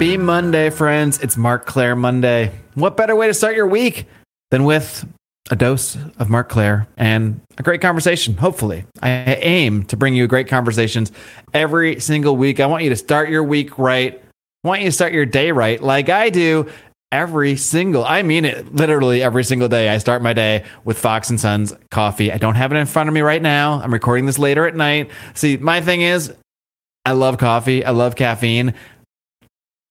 Happy Monday, friends. It's Mark Clair Monday. What better way to start your week than with a dose of Mark Clair and a great conversation, hopefully. I aim to bring you great conversations every single week. I want you to start your week right. I want you to start your day right like I do every single, I mean it, literally every single day. I start my day with Fox & Sons coffee. I don't have it in front of me right now. I'm recording this later at night. See, my thing is, I love coffee. I love caffeine.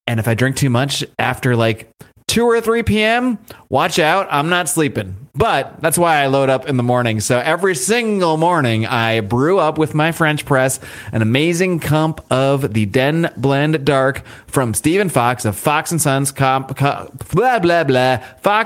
And if I drink too much after like 2 or 3 p.m., watch out, I'm not sleeping. But that's why I load up in the morning. So every single morning, I brew up with my French press an amazing cup of the Den Blend Dark from Stephen Fox of Fox & Sons Fox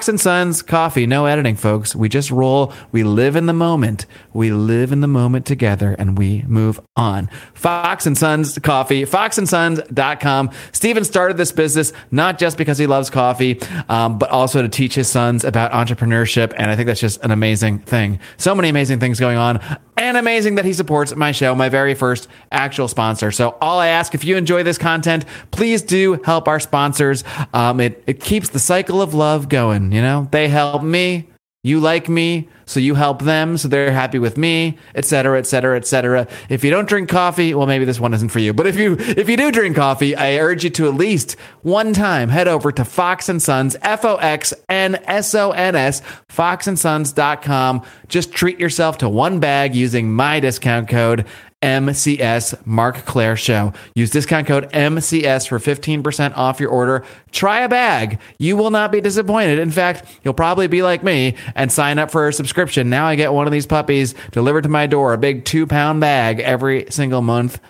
& Sons Coffee. No editing, folks. We just roll. We live in the moment. We live in the moment together, and we move on. Fox & Sons Coffee, foxandsons.com. Stephen started this business not just because he loves coffee, but also to teach his sons about entrepreneurship. And I think that's just an amazing thing. So many amazing things going on, and amazing that he supports my show, my very first actual sponsor. So all I ask, if you enjoy this content, please do help our sponsors. It keeps the cycle of love going. You know, they help me. You like me, so you help them, so they're happy with me, et cetera, et cetera, et cetera. If you don't drink coffee, well, maybe this one isn't for you. But if you do drink coffee, I urge you to at least one time head over to Fox & Sons, F-O-X-N-S-O-N-S, foxandsons.com. Just treat yourself to one bag using my discount code, MCS, Mark Clair Show. Use discount code MCS for 15% off your order. Try a bag. You will not be disappointed. In fact, you'll probably be like me and sign up for a subscription. Now I get one of these puppies delivered to my door, a big 2-pound bag every single month,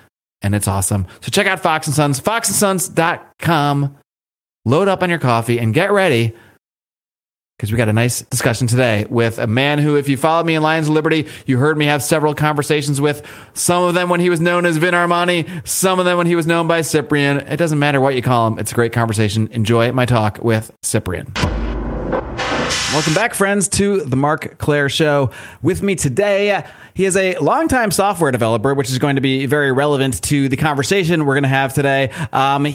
and it's awesome. So check out Fox & Sons, foxandsons.com. Load up on your coffee and get ready, because we got a nice discussion today with a man who, if you followed me in Lions of Liberty, you heard me have several conversations with, some of them when he was known as Vin Armani, some of them when he was known by Cyprian. It doesn't matter what you call him. It's a great conversation. Enjoy my talk with Cyprian. Welcome back, friends, to the Mark Clair Show. With me today, he is a longtime software developer, which is going to be very relevant to the conversation we're going to have today.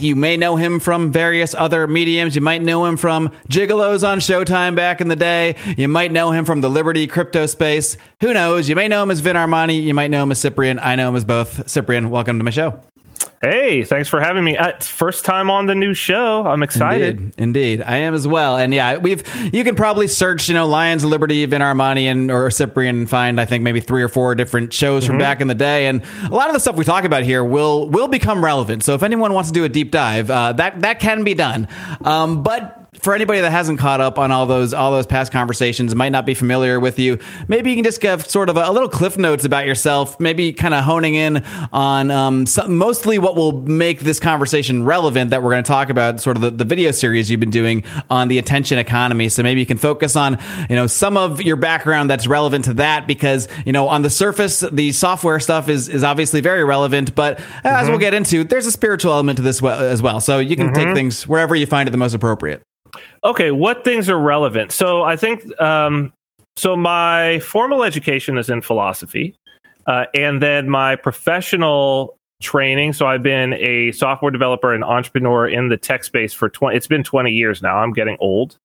You may know him from various other mediums. You might know him from Gigolos on Showtime back in the day. You might know him from the Liberty crypto space. Who knows? You may know him as Vin Armani. You might know him as Cyprian. I know him as both. Cyprian, welcome to my show. Hey, thanks for having me. First time on the new show. I'm excited. Indeed. I am as well. And yeah, you can probably search, Lions of Liberty, Vin Armani, or Cyprian and find, I think, maybe 3 or 4 different shows from back in the day. And a lot of the stuff we talk about here will become relevant. So if anyone wants to do a deep dive, that can be done. But for anybody that hasn't caught up on all those past conversations, might not be familiar with you, maybe you can just give sort of a little cliff notes about yourself, maybe kind of honing in on mostly what will make this conversation relevant that we're going to talk about, sort of the video series you've been doing on the attention economy. So maybe you can focus on, some of your background that's relevant to that, because, on the surface, the software stuff is obviously very relevant, but as we'll get into, there's a spiritual element to this as well. So you can take things wherever you find it the most appropriate. Okay, what things are relevant? So I think my formal education is in philosophy, and then my professional training. So I've been a software developer and entrepreneur in the tech space for it's been 20 years now. I'm getting old.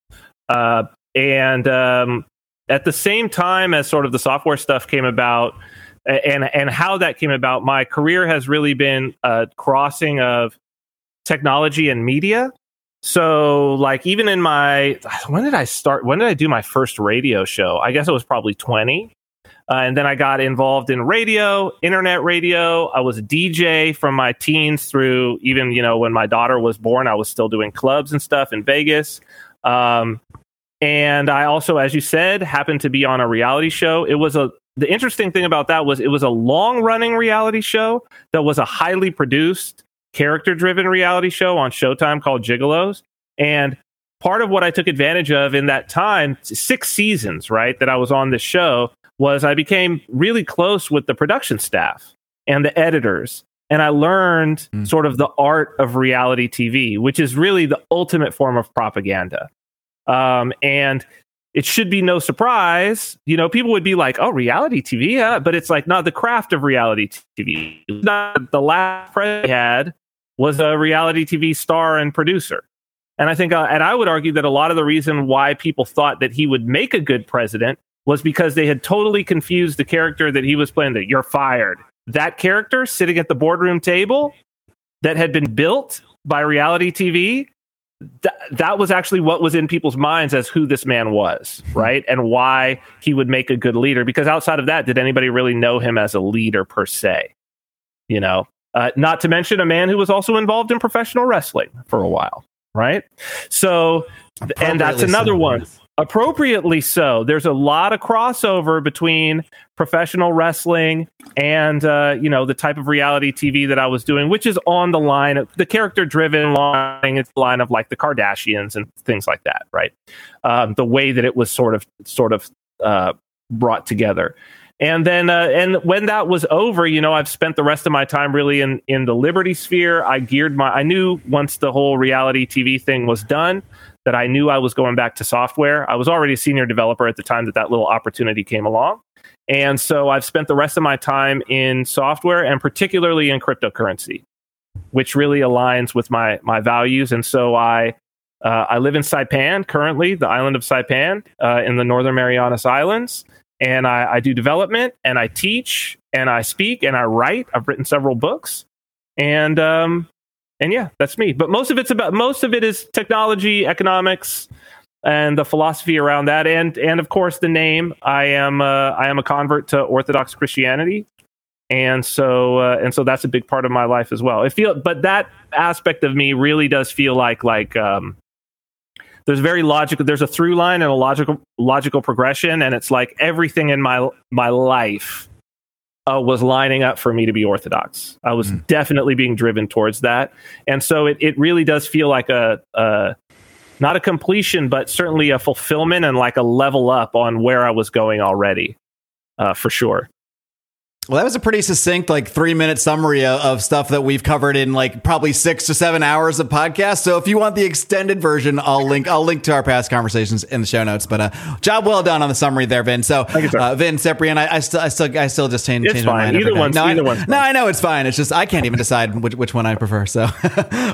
And at the same time as sort of the software stuff came about and how that came about, my career has really been a crossing of technology and media. So, like, even in my, when did I do my first radio show? I guess it was probably 20. And then I got involved in radio, internet radio. I was a DJ from my teens through even, when my daughter was born, I was still doing clubs and stuff in Vegas. And I also, as you said, happened to be on a reality show. The interesting thing about that was it was a long running reality show that was a highly produced, character-driven reality show on Showtime called Gigolos. And part of what I took advantage of in that time, 6 seasons, right, that I was on this show, was I became really close with the production staff and the editors. And I learned sort of the art of reality TV, which is really the ultimate form of propaganda. And it should be no surprise, people would be like, oh, reality TV? But it's like, not the craft of reality TV. Not the last friend I had was a reality TV star and producer. And I think, and I would argue that a lot of the reason why people thought that he would make a good president was because they had totally confused the character that he was playing, that you're fired. That character sitting at the boardroom table that had been built by reality TV, that was actually what was in people's minds as who this man was, right? And why he would make a good leader. Because outside of that, did anybody really know him as a leader per se? You know, not to mention a man who was also involved in professional wrestling for a while, right? So, and that's another one. Appropriately so. There's a lot of crossover between professional wrestling and, you know, the type of reality TV that I was doing, which is on the line of the character-driven line. It's the line of like the Kardashians and things like that, right? The way that it was sort of brought together. And then, and when that was over, you know, I've spent the rest of my time really in the Liberty sphere. I knew once the whole reality TV thing was done, that I knew I was going back to software. I was already a senior developer at the time that little opportunity came along. And so I've spent the rest of my time in software and particularly in cryptocurrency, which really aligns with my values. And so I live in Saipan currently, the island of Saipan in the Northern Marianas Islands. And I do development and I teach and I speak and I write. I've written several books. And yeah, that's me. But most of it is technology, economics, and the philosophy around that, and of course the name. I am a convert to Orthodox Christianity, and so that's a big part of my life as well. But that aspect of me really does feel like there's very logical. There's a through line and a logical progression, and it's like everything in my life was lining up for me to be Orthodox. I was definitely being driven towards that. And so it really does feel like a not a completion, but certainly a fulfillment and like a level up on where I was going already, for sure. Well, that was a pretty succinct, like 3-minute summary of stuff that we've covered in like probably 6 to 7 hours of podcast. So if you want the extended version, I'll link to our past conversations in the show notes, but job well done on the summary there, Vin. So Vin, Cyprian, I still just change my mind. Either one. No, I know it's fine. It's just, I can't even decide which one I prefer. So,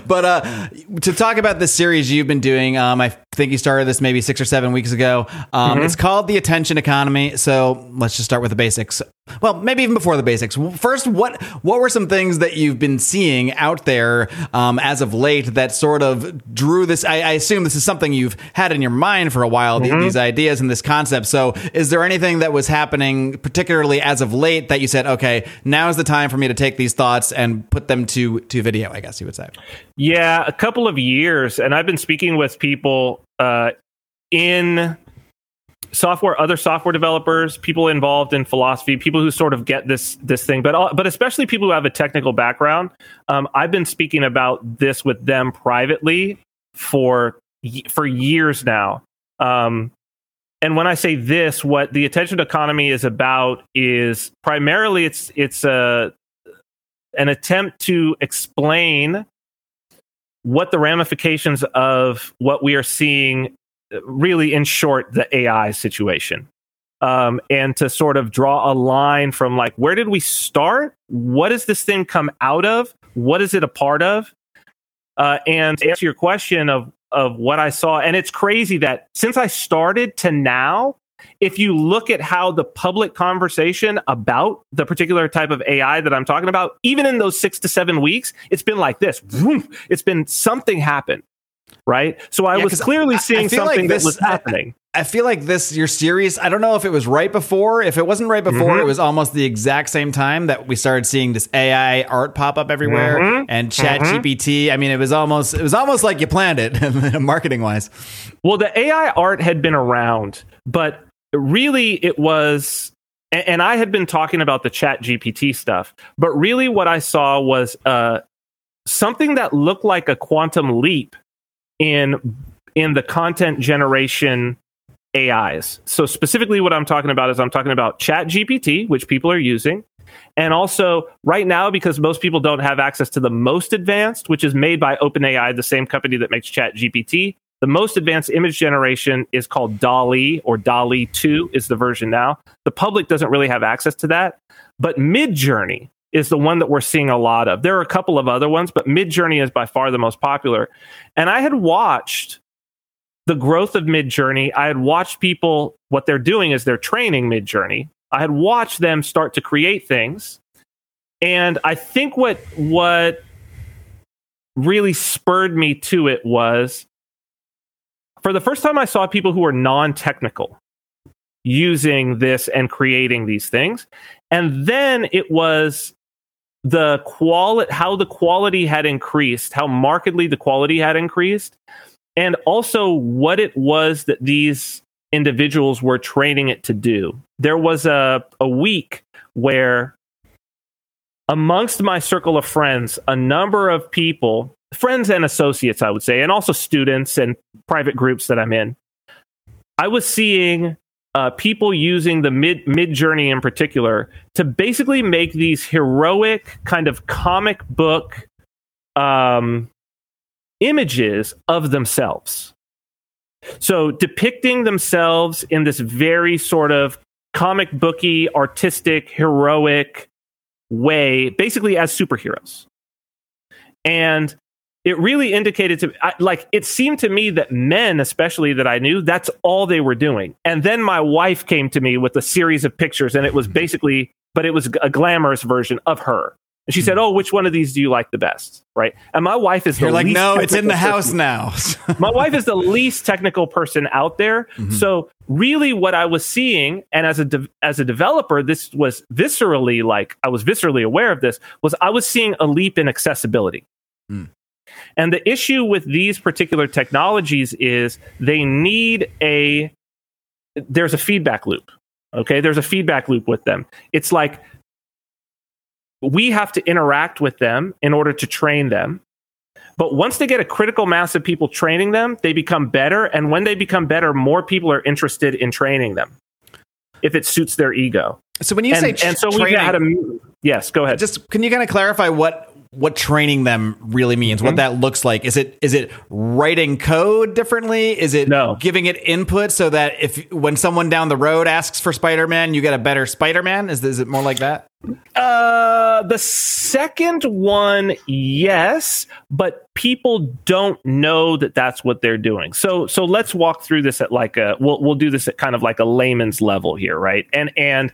but to talk about this series you've been doing, I think you started this maybe 6 or 7 weeks ago. It's called The Attention Economy. So let's just start with the basics. Well, maybe even before the basics. First, what were some things that you've been seeing out there as of late that sort of drew this? I assume this is something you've had in your mind for a while, these ideas and this concept. So is there anything that was happening particularly as of late that you said, okay, now is the time for me to take these thoughts and put them to video, I guess you would say? Yeah, a couple of years. And I've been speaking with people in software, other software developers, people involved in philosophy, people who sort of get this thing, but especially people who have a technical background. I've been speaking about this with them privately for years now. And when I say this, what the attention economy is about is primarily it's an attempt to explain what the ramifications of what we are seeing, really, in short, the AI situation, and to sort of draw a line from like, where did we start? What does this thing come out of? What is it a part of? And to answer your question of what I saw, and it's crazy that since I started to now, if you look at how the public conversation about the particular type of AI that I'm talking about, even in those 6 to 7 weeks, it's been like this. It's been something happened. Right. So I was clearly seeing something that was happening. I feel like your series, I don't know if it was right before. If it wasn't right before, it was almost the exact same time that we started seeing this AI art pop up everywhere and ChatGPT. I mean, it was almost like you planned it marketing wise. Well, the AI art had been around, but really it was. And I had been talking about the ChatGPT stuff, but really what I saw was something that looked like a quantum leap in the content generation AIs. So specifically what I'm talking about ChatGPT, which people are using. And also right now, because most people don't have access to the most advanced, which is made by OpenAI, the same company that makes ChatGPT. The most advanced image generation is called DALL-E, or DALL-E 2 is the version now. The public doesn't really have access to that. But Midjourney, is the one that we're seeing a lot of. There are a couple of other ones, but Midjourney is by far the most popular. And I had watched the growth of Midjourney. I had watched people, what they're doing is they're training Midjourney. I had watched them start to create things. And I think what really spurred me to it was, for the first time, I saw people who were non-technical using this and creating these things. And then it was the quality, how the quality had increased, how markedly the quality had increased, and also what it was that these individuals were training it to do. There was a week where, amongst my circle of friends, a number of people, friends and associates, I would say, and also students and private groups that I'm in, I was seeing people using the Midjourney in particular to basically make these heroic kind of comic book images of themselves. So depicting themselves in this very sort of comic booky, artistic, heroic way, basically as superheroes. And it really indicated to it seemed to me that men, especially that I knew, that's all they were doing. And then my wife came to me with a series of pictures, and it was basically, but it was a glamorous version of her. And she said, "Oh, which one of these do you like the best?" Right? And my wife is you're the like, least no, it's in the house person. Now. My wife is the least technical person out there. Mm-hmm. So really, what I was seeing, and as a developer, this was viscerally I was viscerally aware of this. Was I was seeing a leap in accessibility. Mm. And the issue with these particular technologies is they need there's a feedback loop. Okay, there's a feedback loop with them. It's like we have to interact with them in order to train them. But once they get a critical mass of people training them, they become better. And when they become better, more people are interested in training them if it suits their ego. So when you say training, yes, go ahead. Just can you kind of clarify what training them really means, what that looks like? Is it writing code differently? Is it giving it input so that when someone down the road asks for Spider-Man, you get a better Spider-Man? Is it more like that? The second one, yes, but people don't know that that's what they're doing. So let's walk through this at we'll do this at kind of like a layman's level here, right? And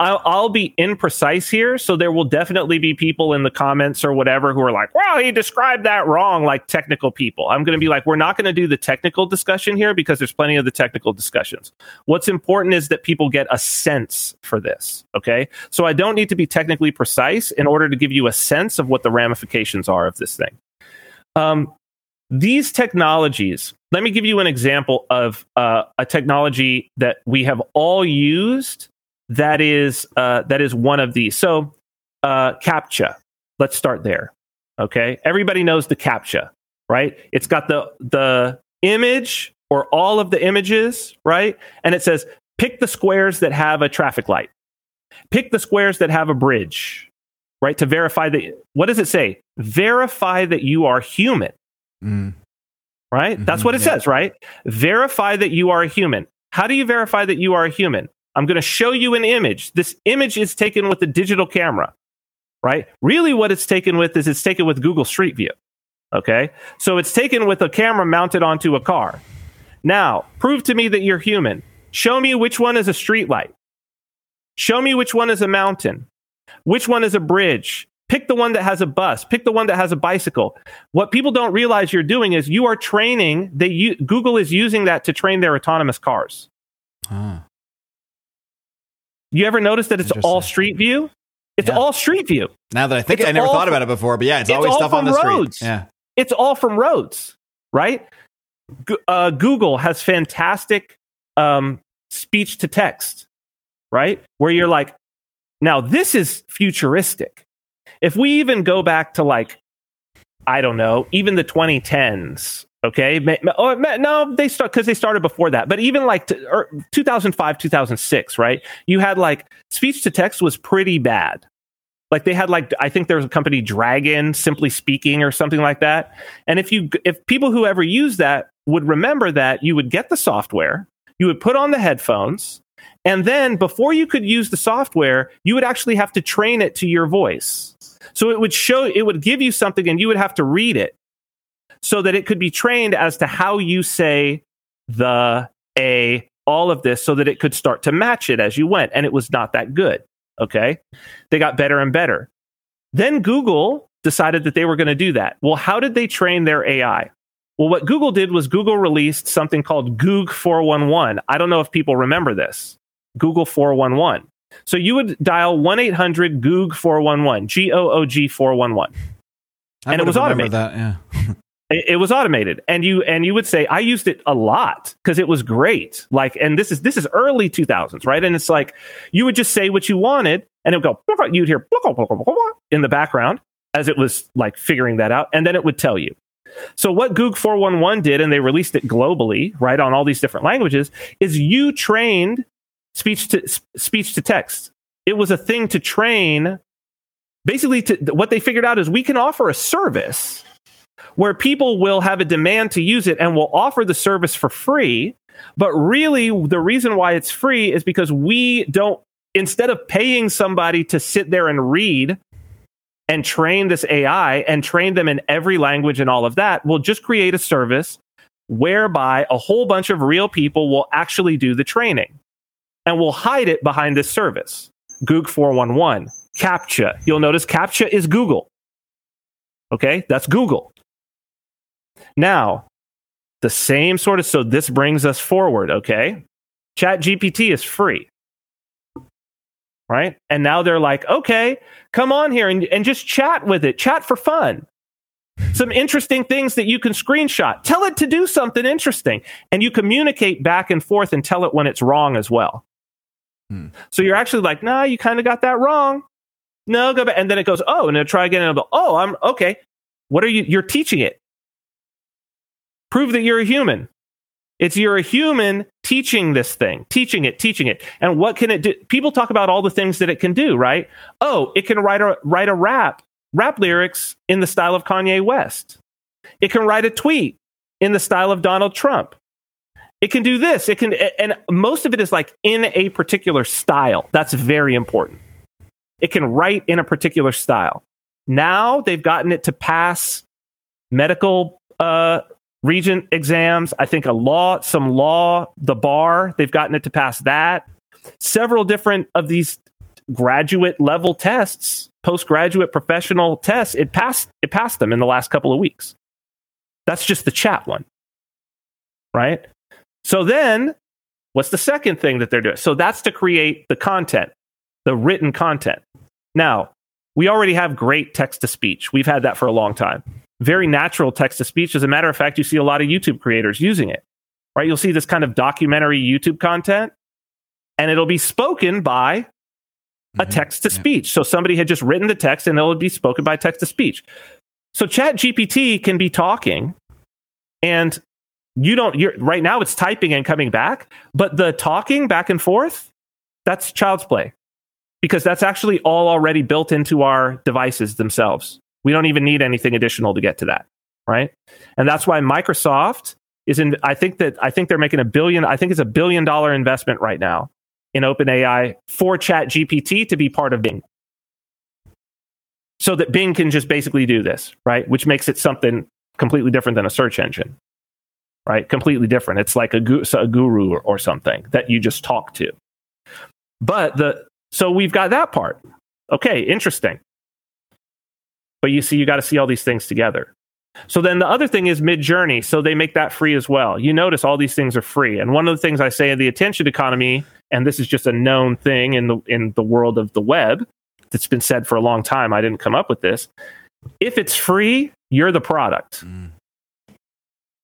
I'll be imprecise here, so there will definitely be people in the comments or whatever who are like, "Well, he described that wrong," like technical people. I'm going to be like, we're not going to do the technical discussion here because there's plenty of the technical discussions. What's important is that people get a sense for this, okay? So I don't need to be technically precise in order to give you a sense of what the ramifications are of this thing. These technologies, let me give you an example of a technology that we have all used that is one of these. So CAPTCHA, let's start there. Okay, everybody knows the CAPTCHA, right? It's got the image or all of the images, right? And it says, pick the squares that have a traffic light. Pick the squares that have a bridge, right? To verify that, what does it say? Verify that you are human, right? Mm-hmm, that's what it says, right? Verify that you are a human. How do you verify that you are a human? I'm going to show you an image. This image is taken with a digital camera, right? Really what it's taken with is it's taken with Google Street View, okay? So it's taken with a camera mounted onto a car. Now, prove to me that you're human. Show me which one is a street light. Show me which one is a mountain. Which one is a bridge. Pick the one that has a bus. Pick the one that has a bicycle. What people don't realize you're doing is you are training, Google is using that to train their autonomous cars. Ah. You ever notice that it's all street view? It's all street view. Now that I think, I never thought about it before, but yeah, it's always stuff on the roads. Street. Yeah. It's all from roads, right? Google has fantastic speech to text, right? Where you're like, now this is futuristic. If we even go back to I don't know, even the 2010s, okay? No, they start because they started before that. But even 2005, 2006, right? You had speech to text was pretty bad. They had I think there was a company, Dragon, Simply Speaking or something like that. And if people who ever used that would remember that, you would get the software, you would put on the headphones, And then before you could use the software, you would actually have to train it to your voice. So it would show, it would give you something and you would have to read it so that it could be trained as to how you say the, a, all of this, so that it could start to match it as you went. And it was not that good. Okay. They got better and better. Then Google decided that they were going to do that. Well, how did they train their AI? Well, what Google did was Google released something called Goog411. I don't know if people remember this. Google411. So you would dial 1-800-GOOG411, G-O-O-G-411. And it was automated. That, yeah. It was automated. And you would say, I used it a lot because it was great. Like, and this is early 2000s, right? And it's like, you would just say what you wanted and it would go, you'd hear in the background as it was like figuring that out. And then it would tell you. So what Goog411 did, and they released it globally, right, on all these different languages, is you trained speech to text. It was a thing to train. Basically, what they figured out is we can offer a service where people will have a demand to use it and will offer the service for free. But really, the reason why it's free is because we don't, instead of paying somebody to sit there and read and train this AI and train them in every language and all of that, we'll just create a service whereby a whole bunch of real people will actually do the training. And we'll hide it behind this service, Goog411, CAPTCHA. You'll notice CAPTCHA is Google. Okay, that's Google. Now, the same sort of, so this brings us forward, okay? ChatGPT is free, right? And now they're like, okay, come on here and just chat with it. Chat for fun. Some interesting things that you can screenshot. Tell it to do something interesting. And you communicate back and forth and tell it when it's wrong as well. So you're actually like, nah, you kind of got that wrong. No, go back. And then it goes, oh, and it'll try again. And it'll go, oh, I'm okay. What are you? You're teaching it. Prove that you're a human. It's you're a human teaching this thing, teaching it. And what can it do? People talk about all the things that it can do, right? Oh, it can write a rap lyrics in the style of Kanye West. It can write a tweet in the style of Donald Trump. It can do this. It can, and most of it is like in a particular style. That's very important. It can write in a particular style. Now they've gotten it to pass medical regent exams. I think some law, the bar, they've gotten it to pass that. Several different of these graduate level tests, postgraduate professional tests, it passed them in the last couple of weeks. That's just the chat one, right? So then what's the second thing that they're doing? So that's to create the content, the written content. Now, we already have great text-to-speech. We've had that for a long time. Very natural text-to-speech. As a matter of fact, you see a lot of YouTube creators using it, right? You'll see this kind of documentary YouTube content, and it'll be spoken by a text-to-speech. Yeah. So somebody had just written the text, and it would be spoken by text-to-speech. So ChatGPT can be talking, and right now it's typing and coming back, but the talking back and forth, that's child's play, because that's actually all already built into our devices themselves. We don't even need anything additional to get to that, right? And that's why Microsoft is in. I think they're making a $1 billion investment right now in OpenAI for ChatGPT to be part of Bing, so that Bing can just basically do this, right? Which makes it something completely different than a search engine, right? Completely different. It's like a guru or something that you just talk to. So we've got that part. Okay, interesting. But you got to see all these things together. So then the other thing is Midjourney. So they make that free as well. You notice all these things are free. And one of the things I say in the attention economy, and this is just a known thing in the world of the web that's been said for a long time. I didn't come up with this. If it's free, you're the product.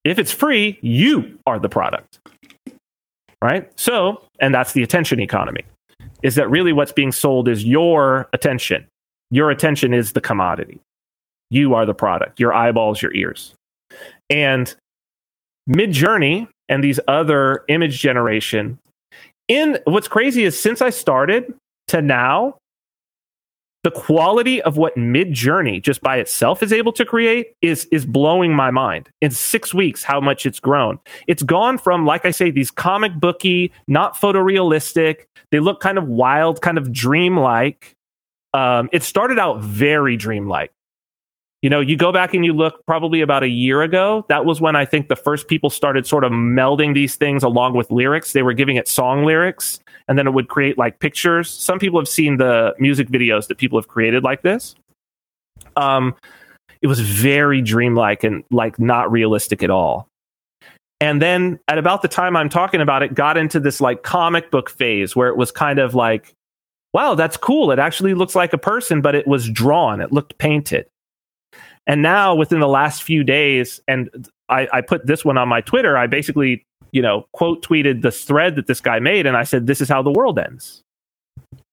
If it's free, you are the product. Right? So, and that's the attention economy, is that really what's being sold is your attention. Your attention is the commodity. You are the product, your eyeballs, your ears. And Midjourney and these other image generation, in what's crazy is since I started to now, The quality of what Midjourney just by itself is able to create is blowing my mind. In 6 weeks, how much it's grown. It's gone from, like I say, these comic booky, not photorealistic. They look kind of wild, kind of dreamlike. It started out very dreamlike. You know, you go back and you look probably about a year ago. That was when I think the first people started sort of melding these things along with lyrics. They were giving it song lyrics. And then it would create like pictures. Some people have seen the music videos that people have created like this. It was very dreamlike and like not realistic at all. And then at about the time I'm talking about, it got into this like comic book phase where it was kind of like, wow, that's cool. It actually looks like a person, but it was drawn. It looked painted. And now within the last few days, and I put this one on my Twitter, I basically, you know, quote tweeted this thread that this guy made, and I said, this is how the world ends.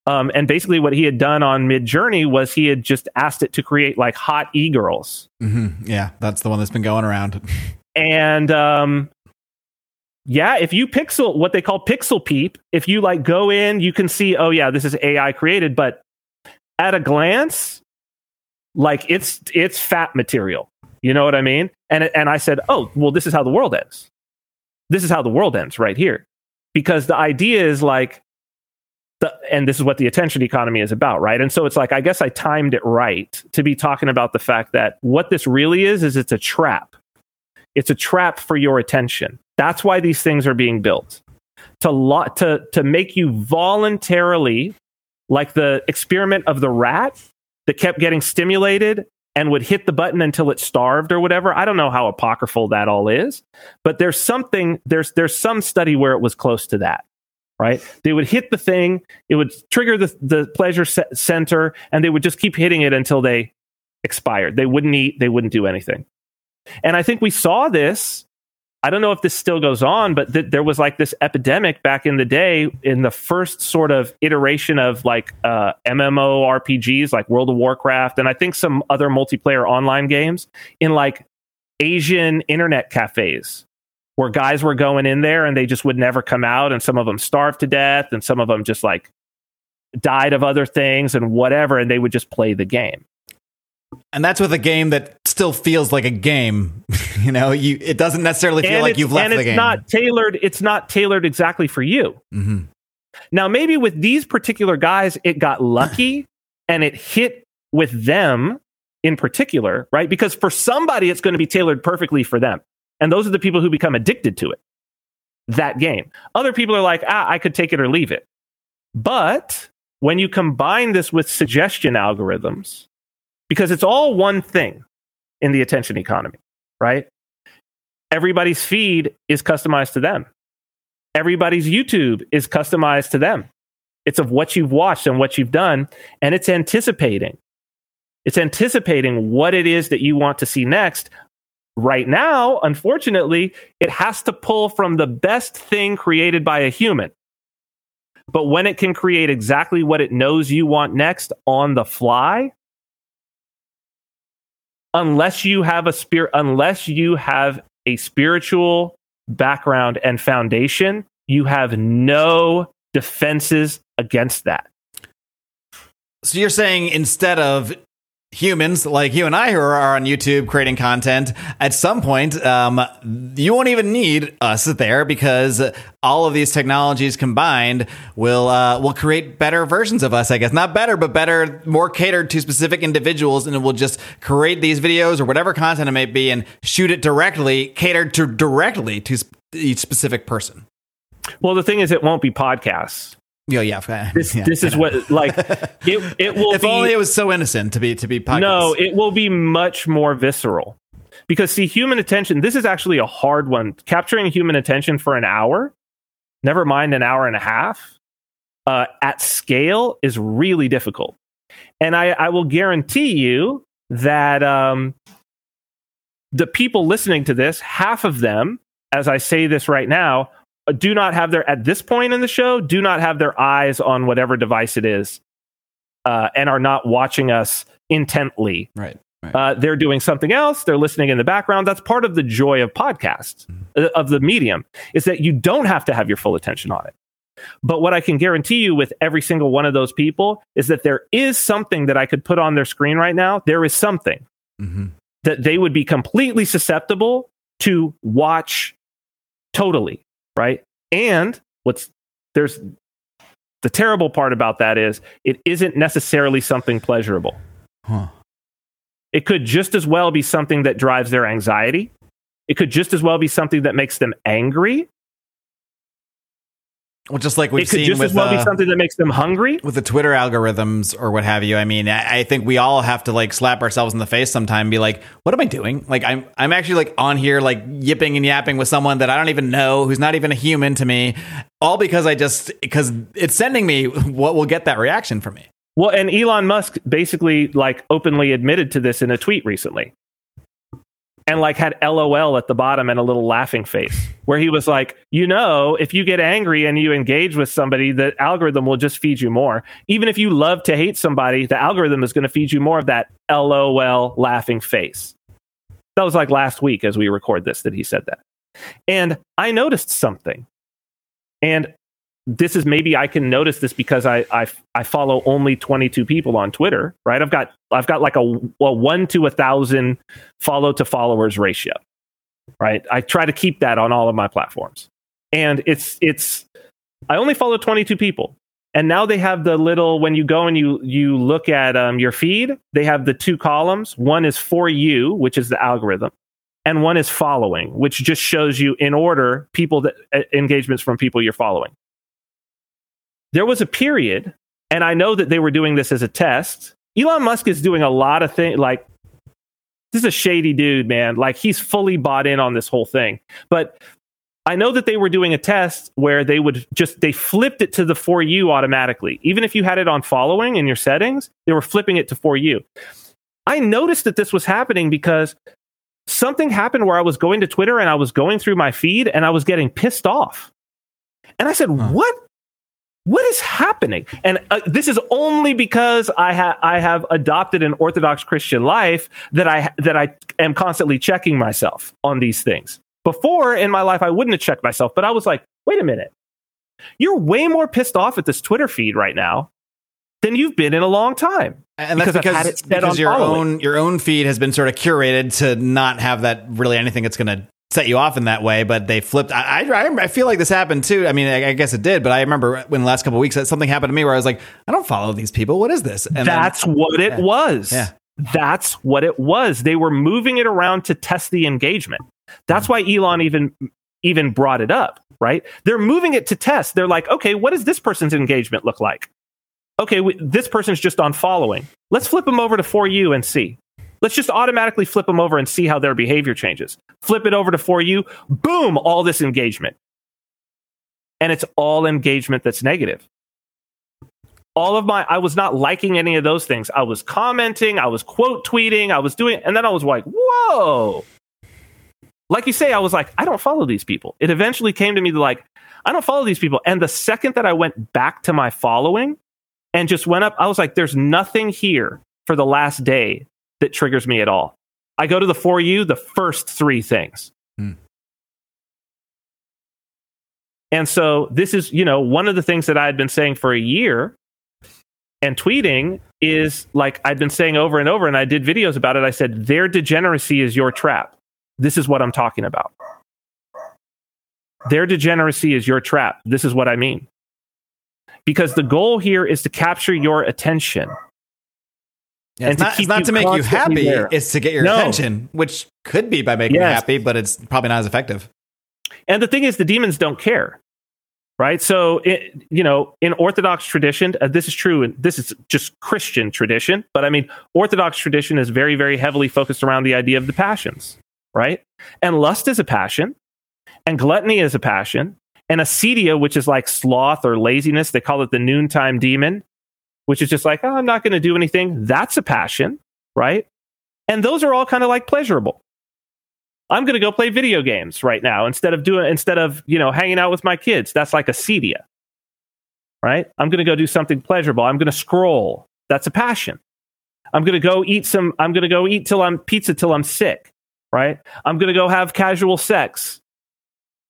And basically what he had done on Midjourney was he had just asked it to create like hot e-girls. Mm-hmm. Yeah, that's the one that's been going around. And yeah, if you pixel, what they call pixel peep, if you like go in, you can see, oh yeah, this is AI created, but at a glance, like it's fat material. You know what I mean? And I said, oh, well, this is how the world ends. This is how the world ends right here, because the idea is like, and this is what the attention economy is about, right? And so it's like, I guess I timed it right to be talking about the fact that what this really is it's a trap. It's a trap for your attention. That's why these things are being built to make you voluntarily, like the experiment of the rat that kept getting stimulated and would hit the button until it starved or whatever. I don't know how apocryphal that all is, but there's something, there's some study where it was close to that, right? They would hit the thing, it would trigger the pleasure center, and they would just keep hitting it until they expired. They wouldn't eat, they wouldn't do anything. And I think we saw this, I don't know if this still goes on, but there was like this epidemic back in the day in the first sort of iteration of like MMORPGs like World of Warcraft, and I think some other multiplayer online games in like Asian internet cafes where guys were going in there and they just would never come out, and some of them starved to death and some of them just like died of other things and whatever, and they would just play the game. And that's with a game that still feels like a game, you know. It doesn't necessarily feel like you've left the game. And it's not tailored exactly for you. Mm-hmm. Now, maybe with these particular guys, it got lucky and it hit with them in particular, right? Because for somebody, it's going to be tailored perfectly for them. And those are the people who become addicted to it, that game. Other people are like, I could take it or leave it. But when you combine this with suggestion algorithms, because it's all one thing in the attention economy, right? Everybody's feed is customized to them. Everybody's YouTube is customized to them. It's of what you've watched and what you've done, and it's anticipating. It's anticipating what it is that you want to see next. Right now, unfortunately, it has to pull from the best thing created by a human. But when it can create exactly what it knows you want next on the fly, unless you have a spiritual background and foundation, you have no defenses against that. So you're saying instead of humans like you and I who are on YouTube creating content, at some point, you won't even need us there, because all of these technologies combined will create better versions of us, I guess. Not better, but better, more catered to specific individuals, and it will just create these videos or whatever content it may be and shoot it directly, catered to directly to each specific person. Well, the thing is, it won't be podcasts. Oh, yeah. This is what, like, it will if be... If only it was so innocent to be podcast. No, it will be much more visceral. Because, see, human attention, this is actually a hard one. Capturing human attention for an hour, never mind an hour and a half, at scale is really difficult. And I will guarantee you that the people listening to this, half of them, as I say this right now, do not have their, at this point in the show, do not have their eyes on whatever device it is, and are not watching us intently. Right. They're doing something else. They're listening in the background. That's part of the joy of podcasts, of the medium, is that you don't have to have your full attention on it. But what I can guarantee you with every single one of those people is that there is something that I could put on their screen right now. There is something that they would be completely susceptible to watch totally, right? And there's the terrible part about that is it isn't necessarily something pleasurable. Huh. It could just as well be something that drives their anxiety. It could just as well be something that makes them angry. Well, just like we've seen with... It could just as well be something that makes them hungry. With the Twitter algorithms or what have you. I mean, I think we all have to, like, slap ourselves in the face sometime and be like, what am I doing? Like, I'm actually, like, on here, like, yipping and yapping with someone that I don't even know, who's not even a human to me, all because because it's sending me what will get that reaction from me. Well, and Elon Musk basically, like, openly admitted to this in a tweet recently. And like had LOL at the bottom and a little laughing face where he was like, you know, if you get angry and you engage with somebody, the algorithm will just feed you more. Even if you love to hate somebody, the algorithm is going to feed you more of that LOL laughing face. That was like last week as we record this that he said that. And I noticed something. And this is maybe I can notice this because I follow only 22 people on Twitter, right? I've got like a 1 to 1,000 follow to followers ratio, right? I try to keep that on all of my platforms, and it's I only follow 22 people, and now they have the little when you go and you look at your feed, they have the two columns. One is for you, which is the algorithm. And one is following, which just shows you in order people that engagements from people you're following. There was a period, and I know that they were doing this as a test. Elon Musk is doing a lot of things. Like, this is a shady dude, man. Like, he's fully bought in on this whole thing. But I know that they were doing a test where they flipped it to the For You automatically. Even if you had it on following in your settings, they were flipping it to For You. I noticed that this was happening because something happened where I was going to Twitter and I was going through my feed and I was getting pissed off. And I said, what? What is happening? And this is only because I have adopted an Orthodox Christian life that I am constantly checking myself on these things. Before in my life, I wouldn't have checked myself, but I was like, wait a minute. You're way more pissed off at this Twitter feed right now than you've been in a long time. And that's because your own feed has been sort of curated to not have that really anything that's going to set you off in that way, but they flipped. I feel like this happened too. I mean, I guess it did, but I remember when the last couple of weeks that something happened to me where I was like, I don't follow these people. What is this? And that's what it was. Yeah. That's what it was. They were moving it around to test the engagement. That's why Elon even brought it up, right? They're moving it to test. They're like, okay, what does this person's engagement look like? Okay, this person's just on following. Let's flip them over to For You and see. Let's just automatically flip them over and see how their behavior changes. Flip it over to For You. Boom, all this engagement. And it's all engagement that's negative. I was not liking any of those things. I was commenting. I was quote tweeting. I was doing. And then I was like, whoa. Like you say, I was like, I don't follow these people. It eventually came to me like, I don't follow these people. And the second that I went back to my following and just went up, I was like, there's nothing here for the last day that triggers me at all. I go to the For You, the first three things. And so this is, you know, one of the things that I had been saying for a year and tweeting is like, I've been saying over and over, and I did videos about it. I said, their degeneracy is your trap. This is what I'm talking about. Their degeneracy is your trap. This is what I mean. Because the goal here is to capture your attention. Yeah, it's not to make you happy, it's to get your attention, which could be by making you happy, but it's probably not as effective. And the thing is, the demons don't care, right? So, in Orthodox tradition, this is true, and this is just Christian tradition, but I mean, Orthodox tradition is very, very heavily focused around the idea of the passions, right? And lust is a passion, and gluttony is a passion, and acedia, which is like sloth or laziness, they call it the noontime demon, which is just like, oh, I'm not going to do anything. That's a passion, right? And those are all kind of like pleasurable. I'm going to go play video games right now instead of hanging out with my kids. That's like acedia, right? I'm going to go do something pleasurable. I'm going to scroll. That's a passion. I'm going to go eat pizza till I'm sick, right? I'm going to go have casual sex.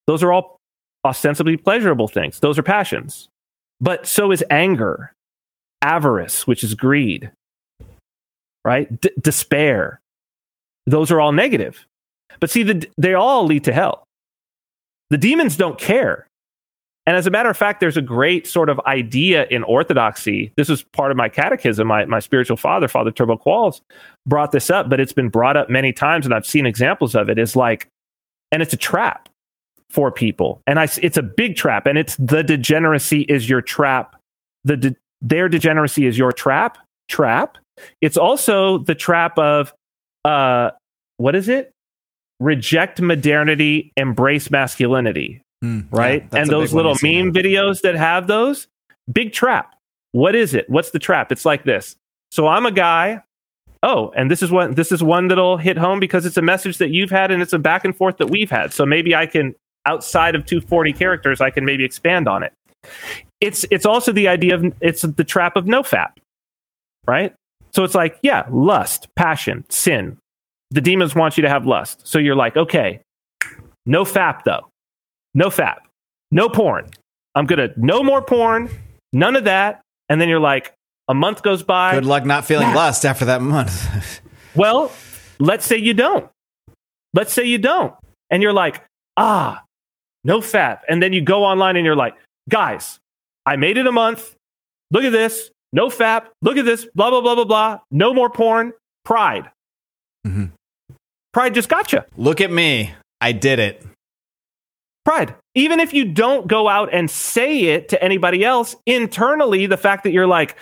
Those are all ostensibly pleasurable things. Those are passions. But so is anger, avarice, which is greed, right? Despair. Those are all negative. But see, they all lead to hell. The demons don't care. And as a matter of fact, there's a great sort of idea in Orthodoxy. This is part of my catechism. My spiritual father, Father Turboqualls, brought this up, but it's been brought up many times, and I've seen examples of it. It's like, and it's a trap for people. And it's a big trap, and it's the degeneracy is your trap. Their degeneracy is your trap. It's also the trap of, what is it? Reject modernity, embrace masculinity. Right? Yeah, and those little meme videos that have those, big trap. What is it? What's the trap? It's like this. So I'm a guy. Oh, and this is one that'll hit home because it's a message that you've had and it's a back and forth that we've had. So maybe I can, outside of 240 characters, I can maybe expand on it. It's also the idea of, it's the trap of nofap, right? So it's like, yeah, lust, passion, sin. The demons want you to have lust. So you're like, okay, no fap though. No fap, no porn. I'm gonna no more porn, none of that. And then you're like, a month goes by. Good luck not feeling lust after that month. Well, let's say you don't. And you're like, no fap. And then you go online and you're like, guys, I made it a month. Look at this. No fap. Look at this. Blah, blah, blah, blah, blah. No more porn. Pride. Mm-hmm. Pride just gotcha. Look at me. I did it. Pride. Even if you don't go out and say it to anybody else, internally, the fact that you're like,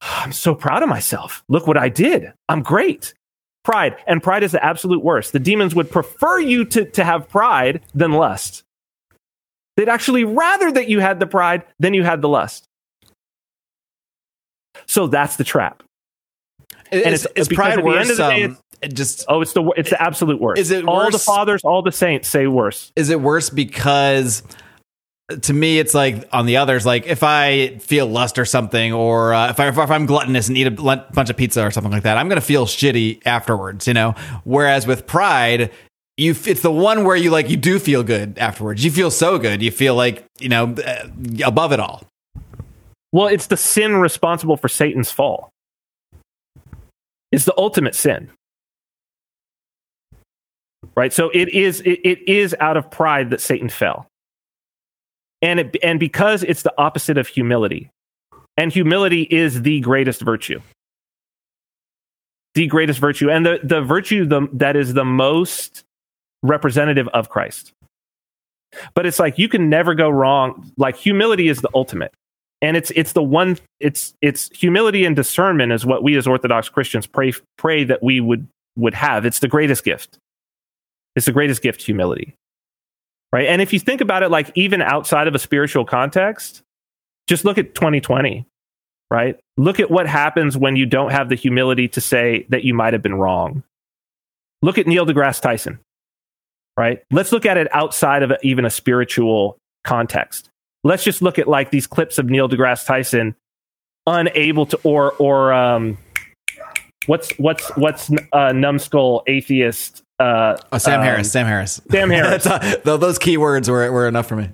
I'm so proud of myself. Look what I did. I'm great. Pride. And pride is the absolute worst. The demons would prefer you to have pride than lust. They'd actually rather that you had the pride than you had the lust. So that's the trap. Is pride worse? It's the absolute worst. Is it all worse? The fathers, all the saints say worse. Is it worse because to me it's like on the others, like if I feel lust or something, or if I'm gluttonous and eat a bunch of pizza or something like that, I'm going to feel shitty afterwards, you know. Whereas with pride, it's the one where you like you do feel good afterwards. You feel so good, you feel like, you know, above it all. Well, it's the sin responsible for Satan's fall. It's the ultimate sin. Right, so it is out of pride that Satan fell, and because it's the opposite of humility, and humility is the greatest virtue, and the virtue that is the most representative of Christ. But it's like you can never go wrong. Like humility is the ultimate, and it's humility and discernment is what we as Orthodox Christians pray that we would have. It's the greatest gift. It's the greatest gift, humility, right? And if you think about it, like even outside of a spiritual context, just look at 2020, right? Look at what happens when you don't have the humility to say that you might have been wrong. Look at Neil deGrasse Tyson, right? Let's look at it outside of even a spiritual context. Let's just look at like these clips of Neil deGrasse Tyson unable to, or what's numbskull atheist. Sam Harris. Those keywords were enough for me.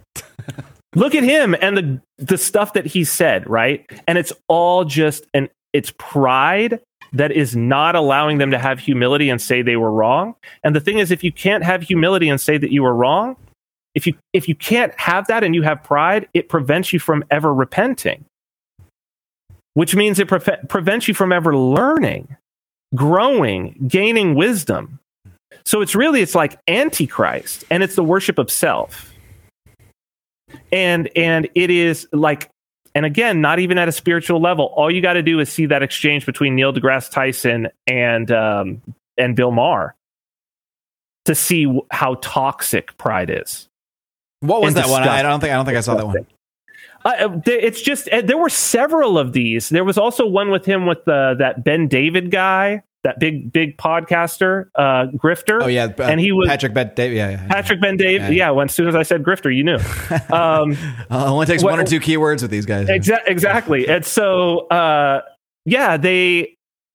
Look at him and the stuff that he said, right? And it's all just it's pride that is not allowing them to have humility and say they were wrong. And the thing is, if you can't have humility and say that you were wrong, if you can't have that and you have pride, it prevents you from ever repenting, which means it prevents you from ever learning, growing, gaining wisdom. So it's like Antichrist, and it's the worship of self. And it is like, and again, not even at a spiritual level. All you got to do is see that exchange between Neil deGrasse Tyson and Bill Maher to see how toxic pride is. What was that one? I don't think I saw that one. It's just, there were several of these. There was also one with him with that Ben David guy. That big podcaster, grifter. Oh yeah, and he was Patrick Bet-David. Yeah. Patrick Bet-David. Yeah. When as soon as I said grifter, you knew. It only takes one or two keywords with these guys. Exactly. And so,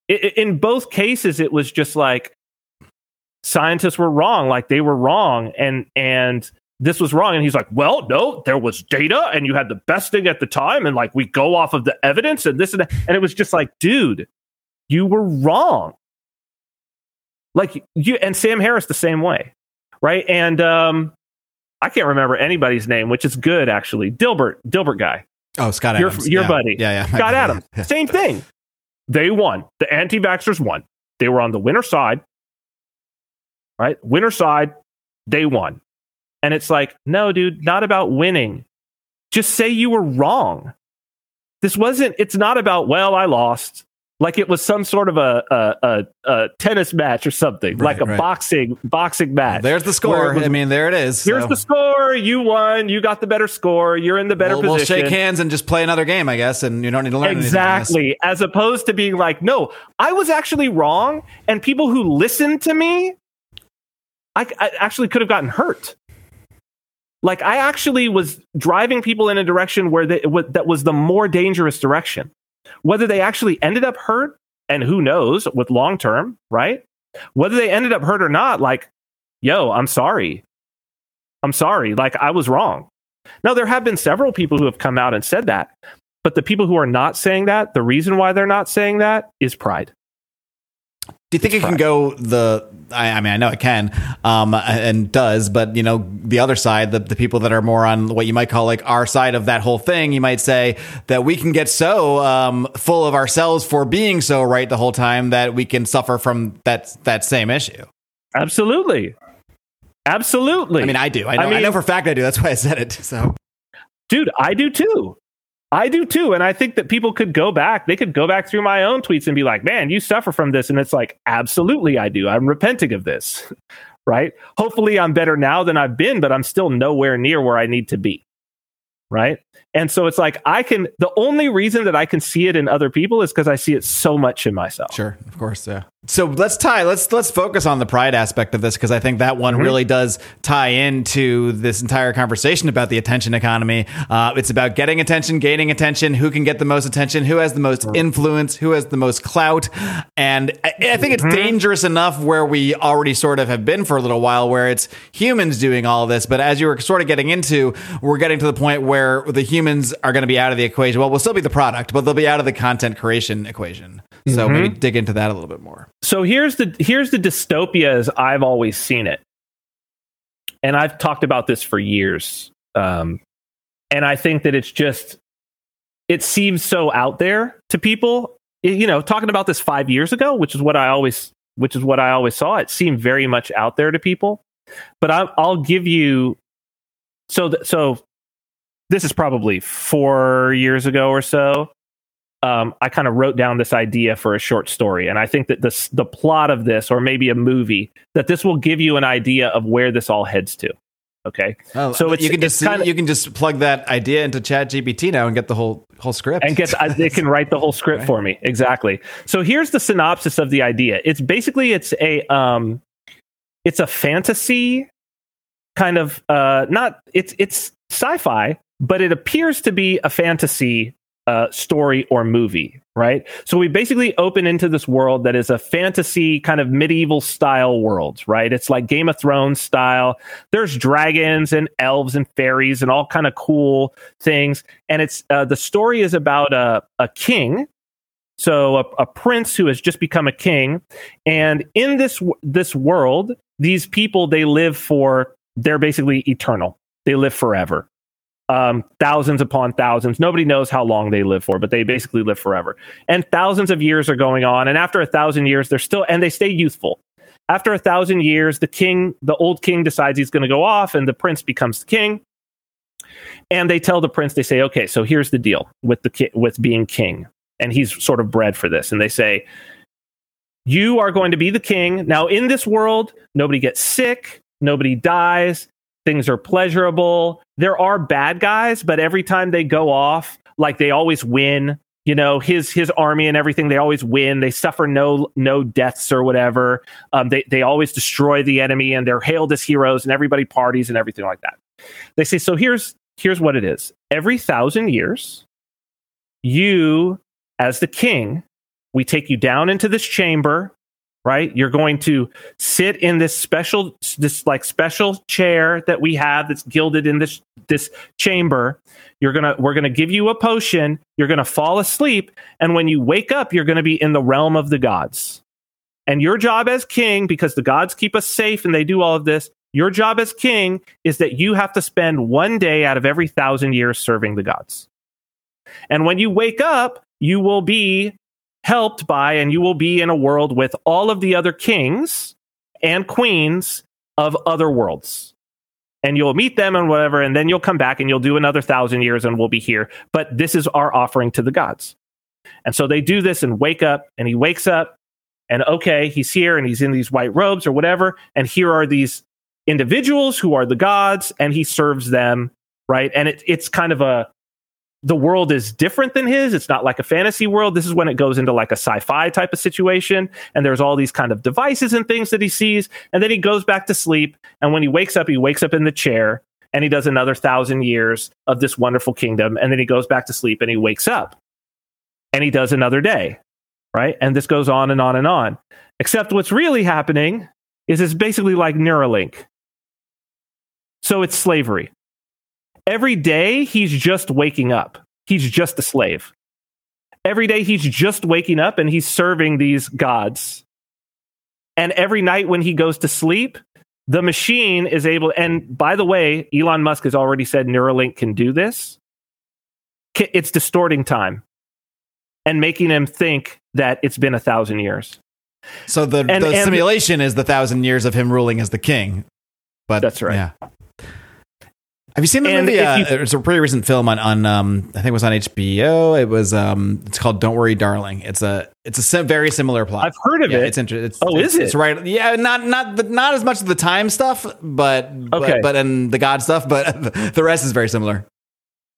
in both cases, it was just like scientists were wrong. Like they were wrong, and this was wrong. And he's like, well, no, there was data and you had the best thing at the time. And like, we go off of the evidence and this and that. And it was just like, dude, you were wrong. Like you and Sam Harris the same way. Right. And I can't remember anybody's name, which is good, actually. Dilbert guy. Oh, Scott Adams. Your buddy. Yeah. Scott Adams. Same thing. They won. The anti-vaxxers won. They were on the winner side. Right? Winner side. They won. And it's like, no, dude, not about winning. Just say you were wrong. This wasn't, it's not about, well, I lost. Like it was some sort of a tennis match or something, right, like a boxing match. Well, there's the score. Was, I mean, there it is. Here's the score. You won. You got the better score. You're in the better position. We'll shake hands and just play another game, I guess. And you don't need to learn anything. As opposed to being like, no, I was actually wrong. And people who listened to me, I actually could have gotten hurt. Like I actually was driving people in a direction where that was the more dangerous direction. Whether they actually ended up hurt, and who knows with long term, right? Whether they ended up hurt or not, like, yo, I'm sorry. Like, I was wrong. Now, there have been several people who have come out and said that, but the people who are not saying that, the reason why they're not saying that is pride. Do you think it can go I mean, I know it can and does, but, you know, the other side, the people that are more on what you might call like our side of that whole thing, you might say that we can get so full of ourselves for being so right the whole time that we can suffer from that same issue. Absolutely. I mean, I do. I know for a fact I do. That's why I said it. So, dude, I do too. And I think that people could go back. They could go back through my own tweets and be like, man, you suffer from this. And it's like, absolutely, I do. I'm repenting of this. Right. Hopefully I'm better now than I've been, but I'm still nowhere near where I need to be. Right. And so it's like the only reason that I can see it in other people is because I see it so much in myself. Sure. Of course. Yeah. So let's focus on the pride aspect of this, because I think that one really does tie into this entire conversation about the attention economy. It's about getting attention, gaining attention, who can get the most attention, who has the most influence, who has the most clout. And I think it's dangerous enough where we already sort of have been for a little while, where it's humans doing all this. But as you were sort of getting into, we're getting to the point where the humans are going to be out of the equation. Well, we'll still be the product, but they'll be out of the content creation equation. So maybe dig into that a little bit more. So here's the dystopia as I've always seen it. And I've talked about this for years. And I think that it seems so out there to people, you know, talking about this 5 years ago, which is what I always saw. It seemed very much out there to people, but I'll give you. So this is probably 4 years ago or so. I kind of wrote down this idea for a short story. And I think that the plot of this, or maybe a movie, that this will give you an idea of where this all heads to. Okay. Oh, so you can just plug that idea into ChatGPT now and get the whole script. And it can write the whole script for me. Exactly. So here's the synopsis of the idea. It's basically, it's a fantasy kind of, it's sci-fi, but it appears to be a fantasy story or movie, right? So we basically open into this world that is a fantasy kind of medieval style world, right? It's like Game of Thrones style. There's dragons and elves and fairies and all kind of cool things. And it's the story is about a king, so a prince who has just become a king. And in this world, these people, they're basically eternal. They live forever. Thousands upon thousands. Nobody knows how long they live for, but they basically live forever. And thousands of years are going on. And after 1,000 years, they stay youthful. After 1,000 years, the old king decides he's going to go off, and the prince becomes the king. And they tell the prince, they say, okay, so here's the deal with being king. And he's sort of bred for this. And they say, you are going to be the king. Now in this world, nobody gets sick. Nobody dies. Things are pleasurable. There are bad guys, but every time they go off, like they always win, you know, his army and everything, they always win. They suffer no deaths or whatever. They always destroy the enemy, and they're hailed as heroes, and everybody parties and everything like that. They say, so here's what it is. Every 1,000 years, you, as the king, we take you down into this chamber, right? You're going to sit in this special, this like special chair that we have that's gilded in this chamber. We're gonna give you a potion. You're gonna fall asleep, and when you wake up, you're gonna be in the realm of the gods. And your job as king, because the gods keep us safe and they do all of this, your job as king is that you have to spend 1 day out of every 1,000 years serving the gods. And when you wake up, you will be helped by, and you will be in a world with all of the other kings and queens of other worlds. And you'll meet them and whatever, and then you'll come back and you'll do another 1,000 years and we'll be here. But this is our offering to the gods. And so they do this and wake up, and he wakes up, and okay, he's here and he's in these white robes or whatever. And here are these individuals who are the gods, and he serves them, right? And it's kind of the world is different than his. It's not like a fantasy world. This is when it goes into like a sci-fi type of situation. And there's all these kind of devices and things that he sees. And then he goes back to sleep. And when he wakes up in the chair, and he does another 1,000 years of this wonderful kingdom. And then he goes back to sleep and he wakes up and he does another day, right? And this goes on and on and on. Except what's really happening is it's basically like Neuralink. So it's slavery. Every day, he's just waking up. He's just a slave. Every day, he's just waking up and he's serving these gods. And every night when he goes to sleep, the machine is able... And by the way, Elon Musk has already said Neuralink can do this. It's distorting time and making him think that it's been 1,000 years. So the simulation is the 1,000 years of him ruling as the king. But that's right. Yeah. Have you seen the movie? It's a pretty recent film on I think it was on HBO. It was it's called Don't Worry, Darling. It's a very similar plot. I've heard of it. It's interesting. It's right. Yeah, not as much of the time stuff, but okay. But and the God stuff, but the rest is very similar.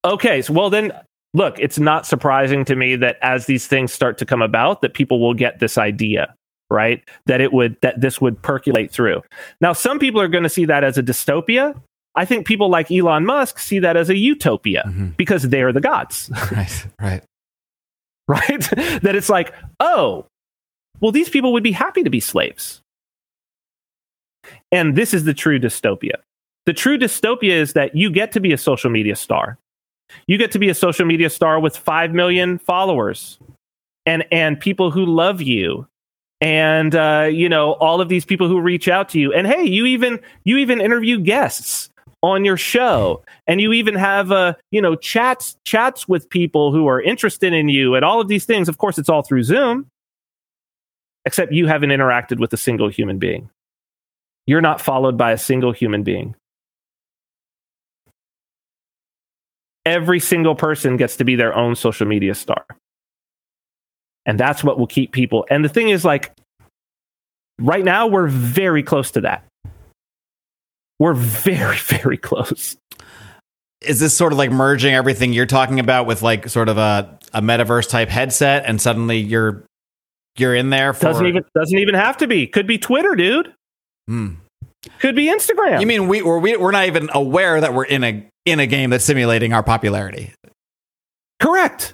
Okay, so well then. Look, it's not surprising to me that as these things start to come about, that people will get this idea, right? That this would percolate through. Now, some people are going to see that as a dystopia. I think people like Elon Musk see that as a utopia because they are the gods. Right. Right? That it's like, oh, well, these people would be happy to be slaves. And this is the true dystopia. The true dystopia is that you get to be a social media star. You get to be a social media star with 5 million followers and people who love you and, you know, all of these people who reach out to you. And, hey, you even interview guests on your show, and you even have, you know, chats with people who are interested in you and all of these things. Of course, it's all through Zoom, except you haven't interacted with a single human being. You're not followed by a single human being. Every single person gets to be their own social media star. And that's what will keep people. And the thing is, like, right now, we're very close to that. We're very, very close. Is this sort of like merging everything you're talking about with like sort of a metaverse type headset, and suddenly you're in there? Doesn't even have to be. Could be Twitter, dude. Could be Instagram. You mean we're not even aware that we're in a game that's simulating our popularity? Correct.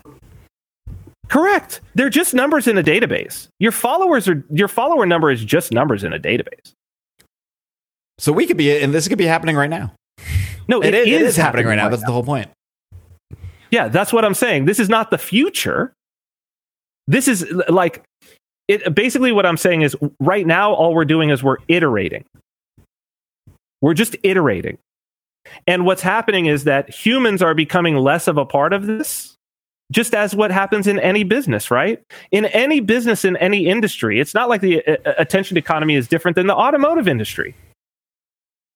They're just numbers in a database. Your follower number is just numbers in a database. So we could be, and this could be happening right now. No, it is happening right now. That's the whole point. Yeah, that's what I'm saying. This is not the future. This is like it. Basically, what I'm saying is right now, all we're doing is we're iterating. We're just iterating. And what's happening is that humans are becoming less of a part of this, just as what happens in any business, right? In any business, in any industry. It's not like the attention economy is different than the automotive industry.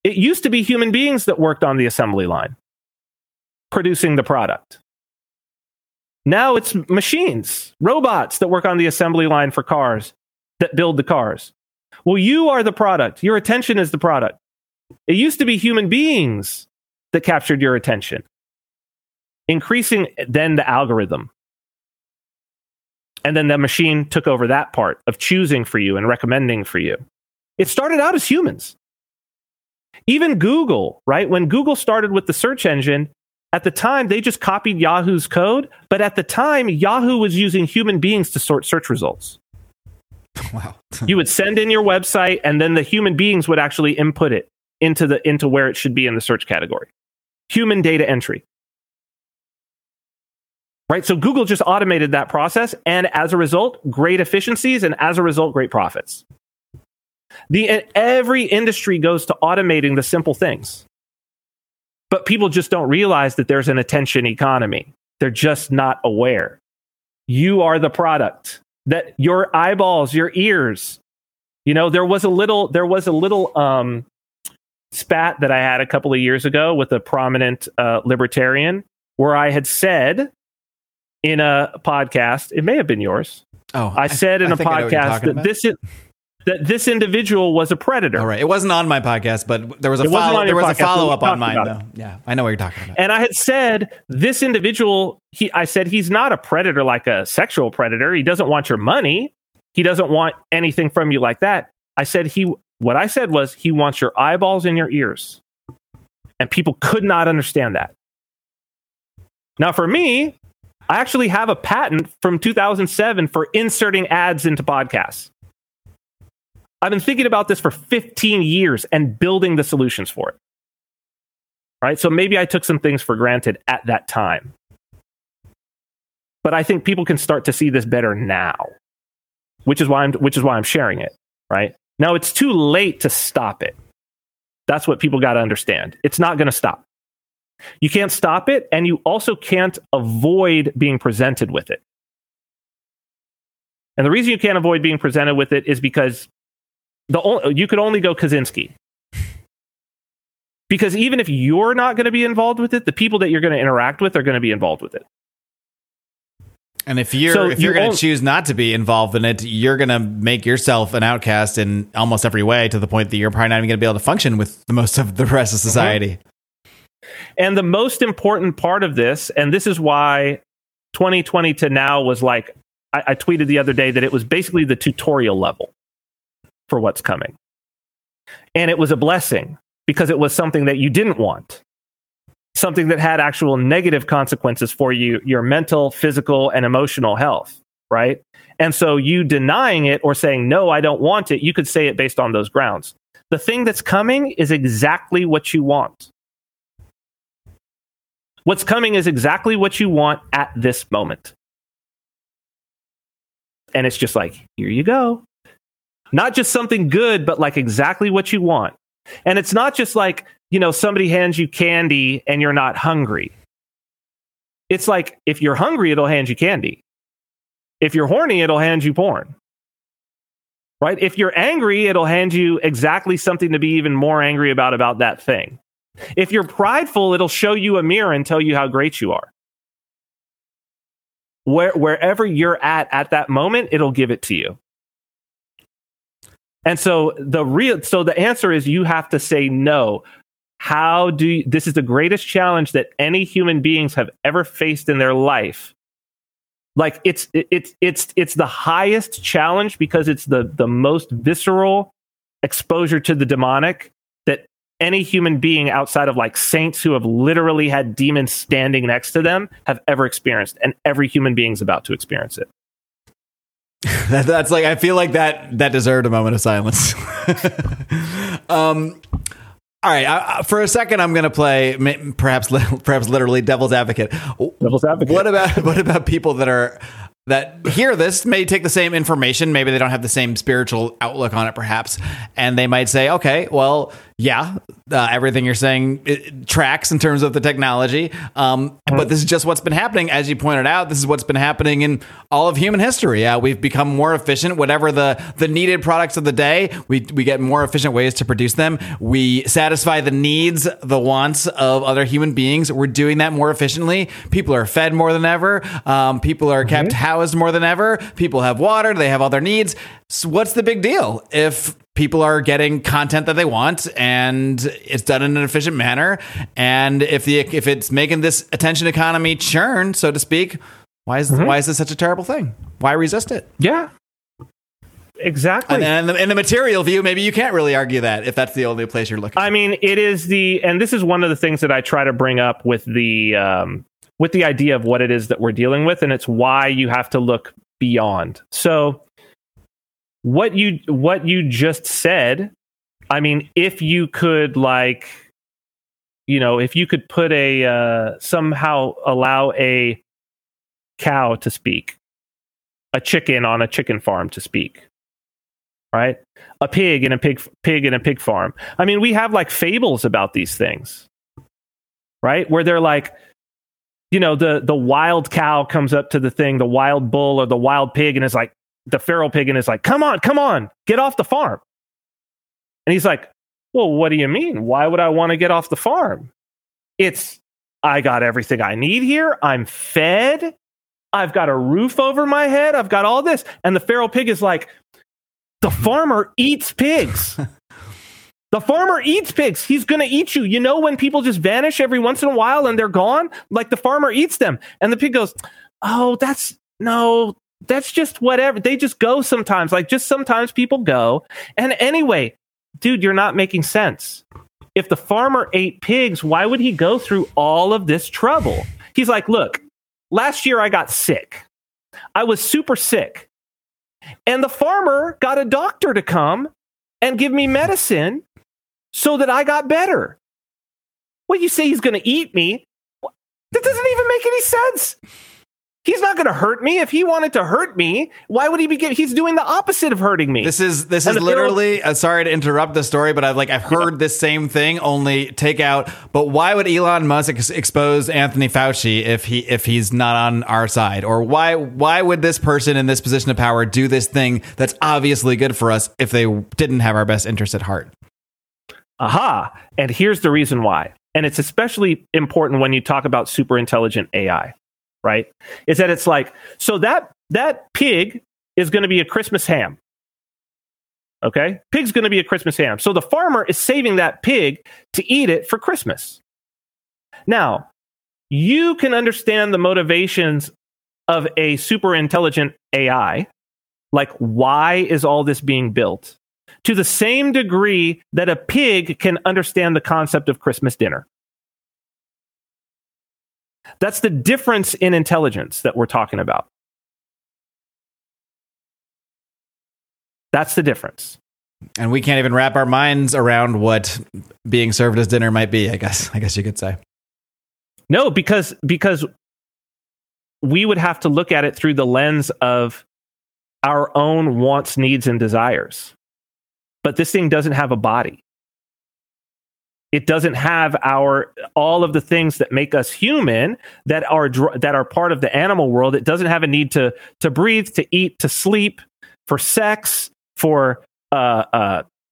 It used to be human beings that worked on the assembly line, producing the product. Now it's machines, robots that work on the assembly line for cars, that build the cars. Well, you are the product. Your attention is the product. It used to be human beings that captured your attention. Increasing then the algorithm. And then the machine took over that part of choosing for you and recommending for you. It started out as humans. Even Google, right? When Google started with the search engine, at the time, they just copied Yahoo's code. But at the time, Yahoo was using human beings to sort search results. Wow. You would send in your website, and then the human beings would actually input it into where it should be in the search category. Human data entry. Right? So Google just automated that process, and as a result, great efficiencies, and as a result, great profits. Every industry goes to automating the simple things. But people just don't realize that there's an attention economy. They're just not aware. You are the product. That your eyeballs, your ears, there was a little spat that I had a couple of years ago with a prominent libertarian, where I had said in a podcast, it may have been yours. Oh, I said in a podcast that this individual was a predator. All right, it wasn't on my podcast, but there was a follow up on mine though. Yeah, I know what you're talking about. And I had said this individual, I said he's not a predator like a sexual predator. He doesn't want your money. He doesn't want anything from you like that. What I said was he wants your eyeballs and your ears. And people could not understand that. Now for me, I actually have a patent from 2007 for inserting ads into podcasts. I've been thinking about this for 15 years and building the solutions for it. Right? So maybe I took some things for granted at that time. But I think people can start to see this better now, which is why I'm sharing it, right? Now it's too late to stop it. That's what people got to understand. It's not going to stop. You can't stop it, and you also can't avoid being presented with it. And the reason you can't avoid being presented with it is because you could only go Kaczynski. Because even if you're not going to be involved with it, the people that you're going to interact with are going to be involved with it. And if you're going to choose not to be involved in it, you're going to make yourself an outcast in almost every way, to the point that you're probably not even going to be able to function with the most of the rest of society. And the most important part of this, and this is why 2020 to now was like, I tweeted the other day that it was basically the tutorial level for what's coming. And it was a blessing, because it was something that you didn't want. Something that had actual negative consequences for you, your mental, physical, and emotional health, right? And so you denying it or saying, no, I don't want it, you could say it based on those grounds. The thing that's coming is exactly what you want. What's coming is exactly what you want at this moment. And it's just like, here you go. Not just something good, but like exactly what you want. And it's not just like, somebody hands you candy and you're not hungry. It's like, if you're hungry, it'll hand you candy. If you're horny, it'll hand you porn. Right? If you're angry, it'll hand you exactly something to be even more angry about that thing. If you're prideful, it'll show you a mirror and tell you how great you are. Wherever you're at that moment, it'll give it to you. And so the answer is you have to say no. This is the greatest challenge that any human beings have ever faced in their life. Like it's the highest challenge, because it's the most visceral exposure to the demonic that any human being outside of like saints who have literally had demons standing next to them have ever experienced, and every human being's about to experience it. That's like, I feel like that deserved a moment of silence. All right. For a second, I'm going to play perhaps literally devil's advocate. Devil's advocate. What about people that hear this, may take the same information? Maybe they don't have the same spiritual outlook on it, perhaps. And they might say, okay, well, yeah, everything you're saying tracks in terms of the technology. But this is just what's been happening. As you pointed out, this is what's been happening in all of human history. We've become more efficient. Whatever the needed products of the day, we get more efficient ways to produce them. We satisfy the needs, the wants of other human beings. We're doing that more efficiently. People are fed more than ever. People are kept housed more than ever. People have water. They have all their needs. So what's the big deal if people are getting content that they want, and it's done in an efficient manner? And if it's making this attention economy churn, so to speak, why is this such a terrible thing? Why resist it? Yeah, exactly. And in the material view, maybe you can't really argue that if that's the only place you're looking. I mean, it is and this is one of the things that I try to bring up with the idea of what it is that we're dealing with, and it's why you have to look beyond. So what you just said, I mean, if you could, like, you know, if you could put a somehow allow a cow to speak, a chicken on a chicken farm to speak, right? A pig in a pig in a pig farm. I mean, we have like fables about these things, right? Where they're like, you know, the wild cow comes up to the thing, the wild bull or the wild pig, and it's like the feral pig, and it's like, come on, get off the farm. And he's like, well, what do you mean? Why would I want to get off the farm? It's, I got everything I need here. I'm fed. I've got a roof over my head. I've got all this. And the feral pig is like, the farmer eats pigs. The farmer eats pigs. He's going to eat you. You know, when people just vanish every once in a while and they're gone, like the farmer eats them. And the pig goes, oh, that's just whatever. They just go sometimes. Like, just sometimes people go. And anyway, dude, you're not making sense. If the farmer ate pigs, why would he go through all of this trouble? He's like, look, last year I got sick. I was super sick. And the farmer got a doctor to come and give me medicine so that I got better. Well, you say he's going to eat me? That doesn't even make any sense. He's not going to hurt me. If he wanted to hurt me, why would he be? He's doing the opposite of hurting me. This is literally. Sorry to interrupt the story, but I've heard this same thing. Only take out. But why would Elon Musk expose Anthony Fauci if he's not on our side? Or why would this person in this position of power do this thing that's obviously good for us if they didn't have our best interest at heart? Aha! And here's the reason why. And it's especially important when you talk about super intelligent AI. Right? Is that it's like, so that pig is going to be a Christmas ham. Okay? Pig's going to be a Christmas ham. So the farmer is saving that pig to eat it for Christmas. Now, you can understand the motivations of a super intelligent AI. Like, why is all this being built? To the same degree that a pig can understand the concept of Christmas dinner. That's the difference in intelligence that we're talking about. That's the difference. And we can't even wrap our minds around what being served as dinner might be, I guess you could say. No, because we would have to look at it through the lens of our own wants, needs, and desires. But this thing doesn't have a body. It doesn't have all of the things that make us human that are part of the animal world. It doesn't have a need to breathe, to eat, to sleep, for sex, for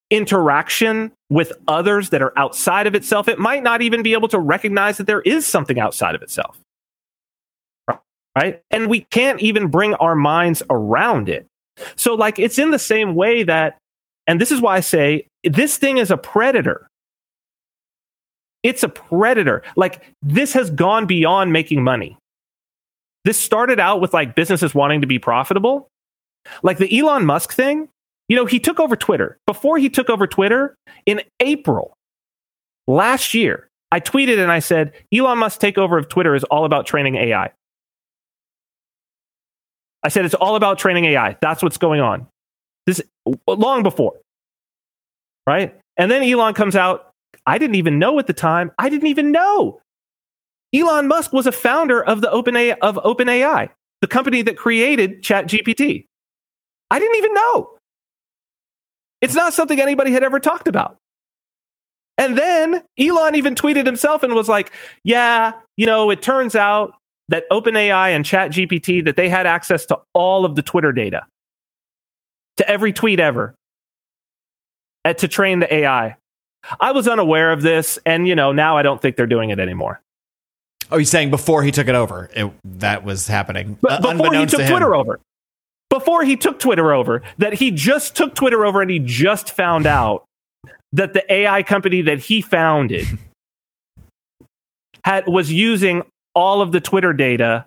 interaction with others that are outside of itself. It might not even be able to recognize that there is something outside of itself, right? And we can't even bring our minds around it. So, like, it's in the same way that, and this is why I say this thing is a predator. It's a predator. Like, this has gone beyond making money. This started out with, like, businesses wanting to be profitable. Like the Elon Musk thing, you know, he took over Twitter. Before he took over Twitter, in April last year, I tweeted and I said, Elon Musk's takeover of Twitter is all about training AI. I said, it's all about training AI. That's what's going on. This long before, right? And then Elon comes out. I didn't even know at the time. I didn't even know. Elon Musk was a founder of OpenAI, the company that created ChatGPT. I didn't even know. It's not something anybody had ever talked about. And then Elon even tweeted himself and was like, yeah, you know, it turns out that OpenAI and ChatGPT, that they had access to all of the Twitter data, to every tweet ever, to train the AI. I was unaware of this, and, you know, now I don't think they're doing it anymore. Oh, you're saying before he took it over, that was happening. Before he took Twitter over. Before he took Twitter over, that he just took Twitter over, and he just found out that the AI company that he founded was using all of the Twitter data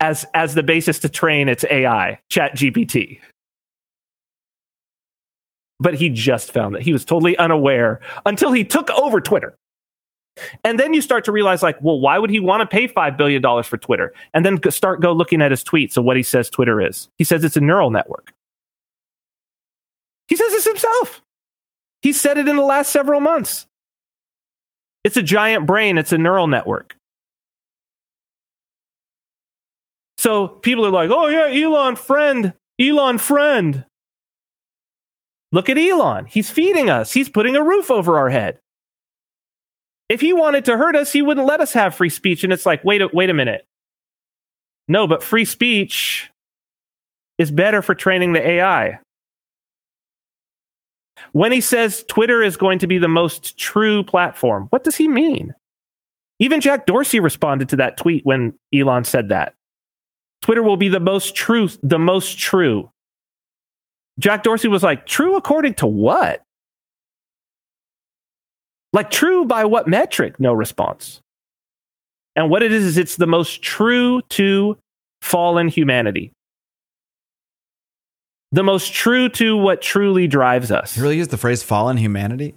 as the basis to train its AI, ChatGPT. But he just found that he was totally unaware until he took over Twitter. And then you start to realize, like, well, why would he want to pay $5 billion for Twitter? And then start looking at his tweets of what he says Twitter is. He says it's a neural network. He says this himself. He said it in the last several months. It's a giant brain. It's a neural network. So people are like, oh yeah, Elon friend. Look at Elon. He's feeding us. He's putting a roof over our head. If he wanted to hurt us, he wouldn't let us have free speech. And it's like, wait a minute. No, but free speech is better for training the AI. When he says Twitter is going to be the most true platform, what does he mean? Even Jack Dorsey responded to that tweet when Elon said that. Twitter will be the most true. Jack Dorsey was like, true according to what? Like, true by what metric? No response. And what it is it's the most true to fallen humanity. The most true to what truly drives us. You really use the phrase fallen humanity?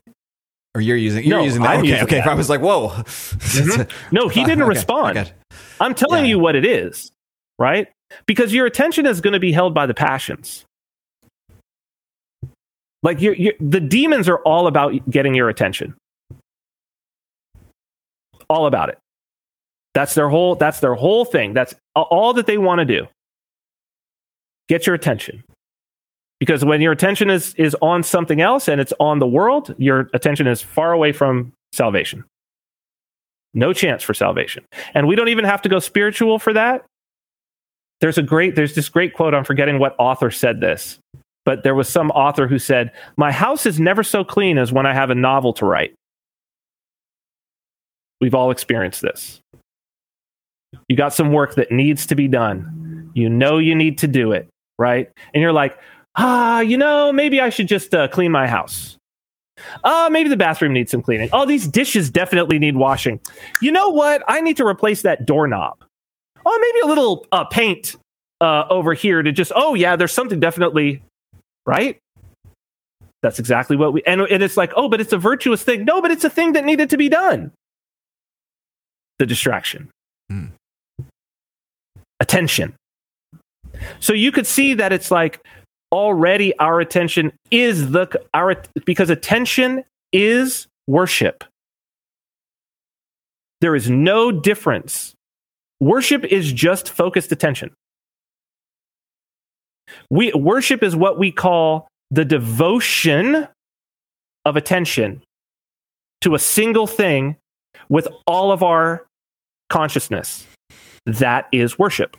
Or you're using that? I'm okay. That. I was like, whoa. Mm-hmm. No, he didn't respond. Okay. I'm telling you what it is, right? Because your attention is going to be held by the passions. Like, the demons are all about getting your attention. All about it. That's their whole thing. That's all that they want to do. Get your attention. Because when your attention is on something else and it's on the world, your attention is far away from salvation. No chance for salvation. And we don't even have to go spiritual for that. There's this great quote, I'm forgetting what author said this, but there was some author who said, my house is never so clean as when I have a novel to write. We've all experienced this. You got some work that needs to be done. You know you need to do it, right? And you're like, maybe I should just clean my house. Maybe the bathroom needs some cleaning. Oh, these dishes definitely need washing. You know what? I need to replace that doorknob. Oh, maybe a little paint over here to just, there's something definitely, right? That's exactly what and it's like, oh, but it's a virtuous thing. No, but it's a thing that needed to be done. The distraction. Attention. So you could see that it's like already our attention is because attention is worship. There is no difference. Worship is just focused attention. Worship is what we call the devotion of attention to a single thing with all of our consciousness. That is worship.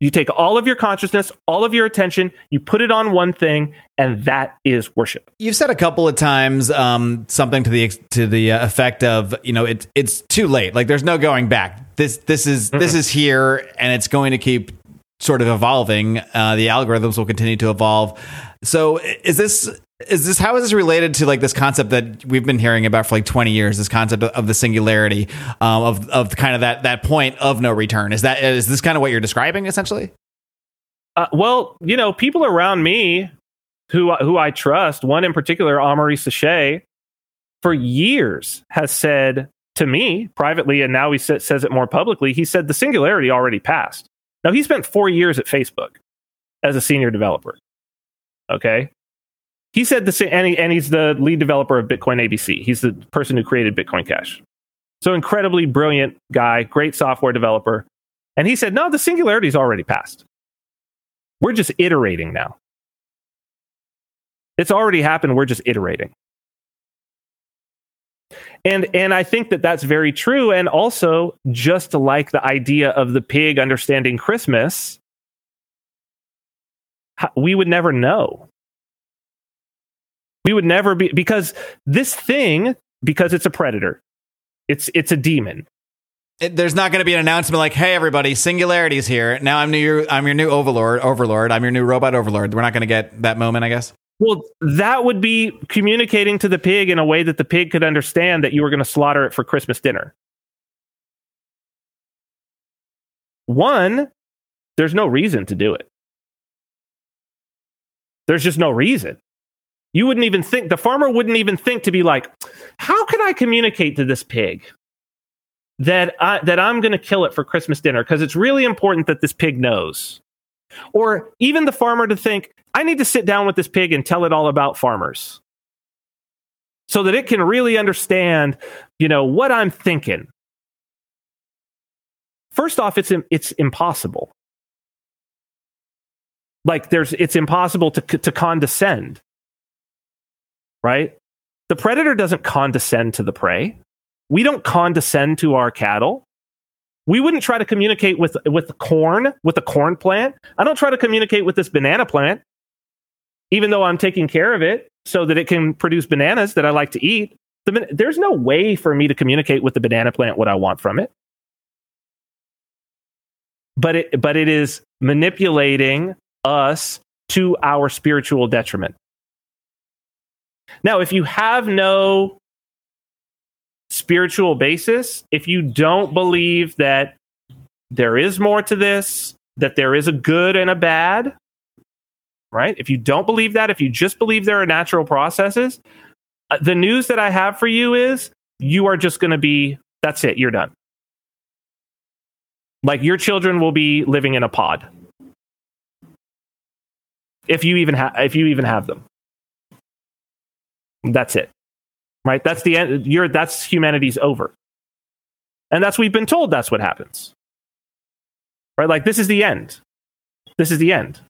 You take all of your consciousness, all of your attention, you put it on one thing, and that is worship. You've said a couple of times something to the effect of, it's too late. Like, there's no going back. This is here, and it's going to keep sort of evolving. The algorithms will continue to evolve. So how is this related to like this concept that we've been hearing about for like 20 years, this concept of the singularity of kind of that point of no return? Is this kind of what you're describing essentially? People around me who I trust, one in particular, Omri Sache, for years has said to me privately, and now he says it more publicly, he said the singularity already passed. Now, he spent 4 years at Facebook as a senior developer. Okay. He said he's the lead developer of Bitcoin ABC. He's the person who created Bitcoin Cash. So incredibly brilliant guy, great software developer. And he said, no, the singularity's already passed. We're just iterating now. It's already happened. We're just iterating. And I think that that's very true. And also, just like the idea of the pig understanding Christmas, we would never know. We would never be, because this thing, because it's a predator, it's a demon. There's not going to be an announcement like, hey, everybody, singularity's here. Now I'm your new overlord. I'm your new robot overlord. We're not going to get that moment, I guess. Well, that would be communicating to the pig in a way that the pig could understand that you were going to slaughter it for Christmas dinner. One, there's no reason to do it. There's just no reason. You wouldn't even think, the farmer wouldn't even think to be like, how can I communicate to this pig that I'm going to kill it for Christmas dinner? Because it's really important that this pig knows Or even the farmer to think, I need to sit down with this pig and tell it all about farmers so that it can really understand, you know, what I'm thinking. First off, it's impossible. Like it's impossible to condescend, right? The predator doesn't condescend to the prey. We don't condescend to our cattle. We wouldn't try to communicate with a corn plant. I don't try to communicate with this banana plant, even though I'm taking care of it so that it can produce bananas that I like to eat. There's no way for me to communicate with the banana plant what I want from it. But it is manipulating us to our spiritual detriment. Now, if you have no spiritual basis, if you don't believe that there is more to this, that there is a good and a bad, right? If you don't believe that, if you just believe there are natural processes, the news that I have for you is you are just going to be, that's it, you're done. Like your children will be living in a pod. If you even have them. That's it. Right? That's the end. That's humanity's over. And that's, we've been told that's what happens. Right? Like this is the end. This is the end.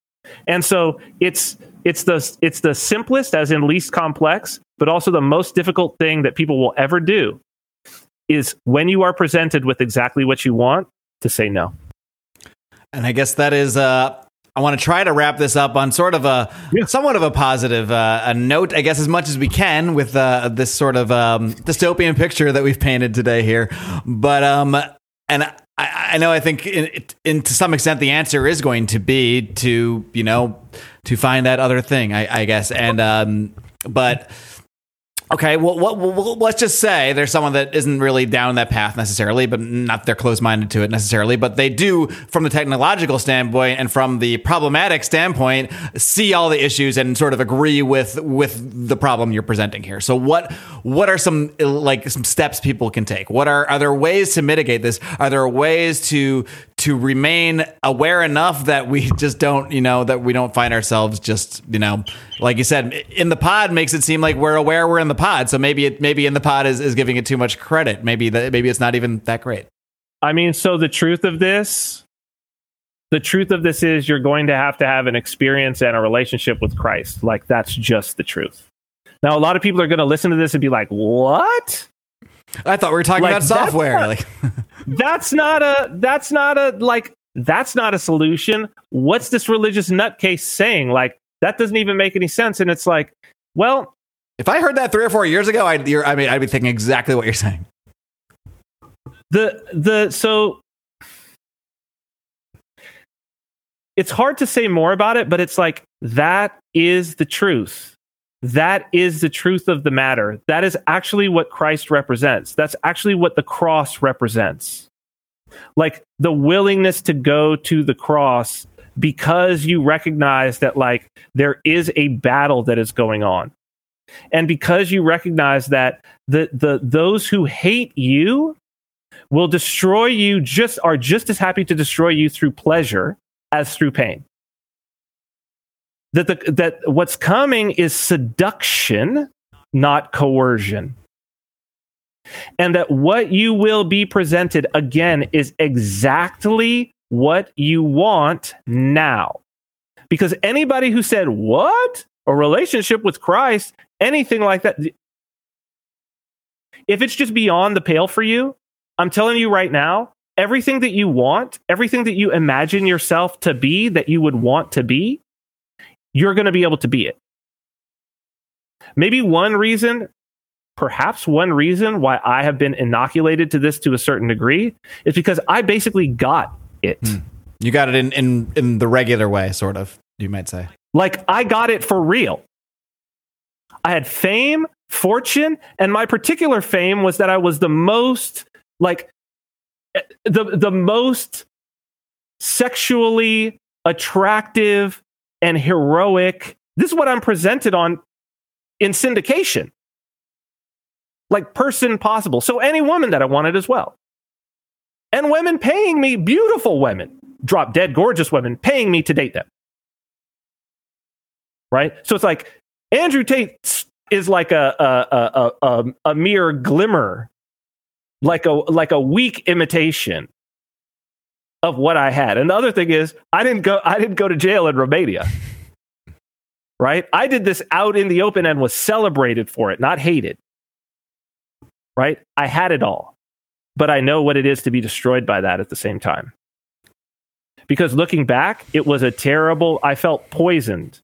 And so it's the simplest, as in least complex, but also the most difficult thing that people will ever do is when you are presented with exactly what you want to say no. And I guess that is, I want to try to wrap this up on sort of somewhat of a positive a note, I guess, as much as we can with this sort of dystopian picture that we've painted today here. But I think to some extent the answer is going to be to find that other thing, I guess. And but. Okay, well, let's just say there's someone that isn't really down that path necessarily, but not they're close-minded to it necessarily, but they do, from the technological standpoint and from the problematic standpoint, see all the issues and sort of agree with the problem you're presenting here. So what are some steps people can take? Are there ways to mitigate this? Are there ways to remain aware enough that we just don't, that we don't find ourselves just, like you said, in the pod makes it seem like we're aware we're in the pod. So maybe in the pod is giving it too much credit. Maybe it's not even that great. I mean, so the truth of this is you're going to have an experience and a relationship with Christ. Like that's just the truth. Now, a lot of people are going to listen to this and be like, what? I thought we were talking about software. That's not a solution. What's this religious nutcase saying? Like, that doesn't even make any sense. And it's like, well, if I heard that 3 or 4 years ago, I'd be thinking exactly what you're saying. So it's hard to say more about it, but it's like, that is the truth. That is the truth of the matter. That is actually what Christ represents. That's actually what the cross represents. Like the willingness to go to the cross because you recognize that like there is a battle that is going on. And because you recognize that those who hate you will destroy you are just as happy to destroy you through pleasure as through pain. That what's coming is seduction, not coercion. And that what you will be presented again is exactly what you want now. Because anybody who said, what? A relationship with Christ, anything like that. If it's just beyond the pale for you, I'm telling you right now, everything that you want, everything that you imagine yourself to be, that you would want to be, you're going to be able to be it. Maybe perhaps one reason why I have been inoculated to this to a certain degree is because I basically got it. You got it in the regular way, sort of, you might say. Like I got it for real. I had fame, fortune, and my particular fame was that I was the most the most sexually attractive and heroic. This is what I'm presented on in syndication. Like person possible. So any woman that I wanted as well. And women paying me, beautiful women, drop dead gorgeous women paying me to date them. Right? So it's like Andrew Tate is like a mere glimmer, like a weak imitation of what I had. And the other thing is I didn't go to jail in Romania. Right? I did this out in the open and was celebrated for it, not hated. Right? I had it all. But I know what it is to be destroyed by that at the same time. Because looking back, it was a terrible, I felt poisoned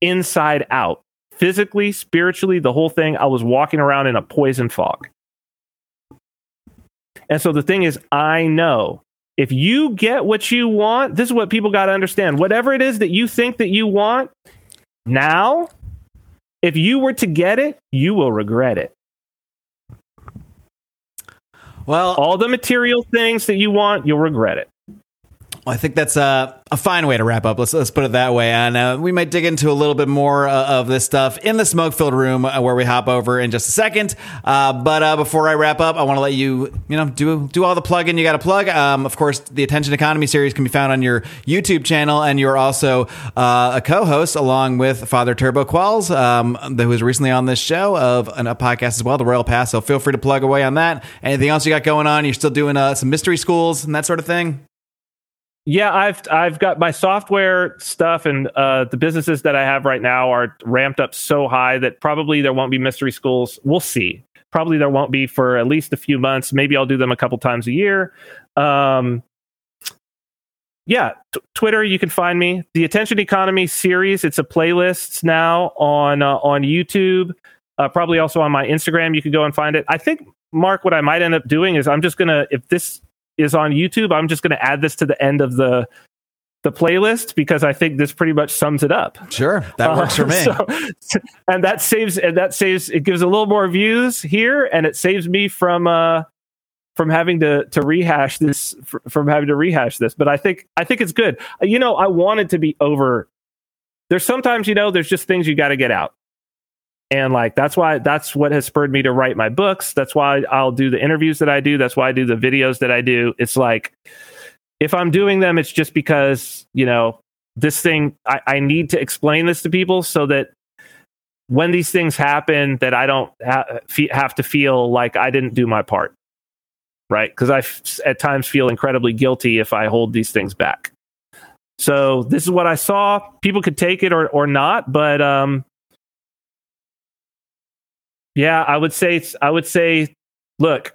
inside out. Physically, spiritually, the whole thing, I was walking around in a poison fog. And so the thing is, I know if you get what you want, this is what people got to understand. Whatever it is that you think that you want now, if you were to get it, you will regret it. Well, all the material things that you want, you'll regret it. I think that's a fine way to wrap up. Let's put it that way. And we might dig into a little bit more of this stuff in the smoke-filled room where we hop over in just a second. But before I wrap up, I want to let you do all the plugging you got to plug. Of course, the Attention Economy series can be found on your YouTube channel, and you're also a co-host along with Father Turboqualls, who was recently on this show of a podcast as well, The Royal Pass. So feel free to plug away on that. Anything else you got going on? You're still doing some mystery schools and that sort of thing? Yeah, I've got my software stuff, and the businesses that I have right now are ramped up so high that probably there won't be mystery schools. We'll see. Probably there won't be for at least a few months. Maybe I'll do them a couple times a year. Twitter, you can find me. The Attention Economy series, it's a playlist now on YouTube, probably also on my Instagram. You can go and find it. I think, Mark, what I might end up doing is I'm just going to, if this is on YouTube, I'm just going to add this to the end of the playlist, because I think this pretty much sums it up. Sure, that works for me. So, and that saves. It gives a little more views here, and it saves me from having to rehash this. But I think it's good. I want it to be over. There's sometimes there's just things you got to get out. And that's what has spurred me to write my books. That's why I'll do the interviews that I do. That's why I do the videos that I do. It's like, if I'm doing them, it's just because, this thing, I need to explain this to people so that when these things happen, that I don't have to feel like I didn't do my part. Right. Because I at times feel incredibly guilty if I hold these things back. So this is what I saw. People could take it or not, but, yeah, I would say, look,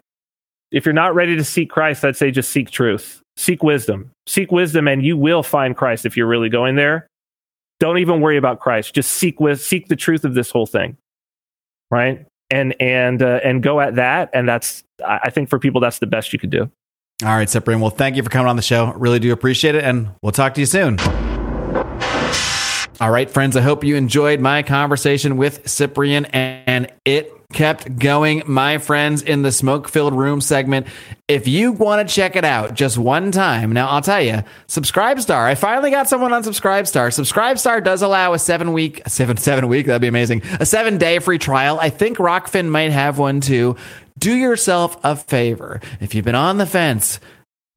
if you're not ready to seek Christ, I'd say just seek truth, seek wisdom, and you will find Christ if you're really going there. Don't even worry about Christ; just seek the truth of this whole thing, right? And go at that, and that's, I think, for people, that's the best you could do. All right, Cyprian. Well, thank you for coming on the show. Really do appreciate it, and we'll talk to you soon. All right, friends, I hope you enjoyed my conversation with Cyprian, and it kept going, my friends, in the smoke-filled room segment. If you want to check it out just one time, now I'll tell you, Subscribestar, I finally got someone on Subscribestar. Subscribestar does allow a 7-day free trial. I think Rockfin might have one too. Do yourself a favor. If you've been on the fence,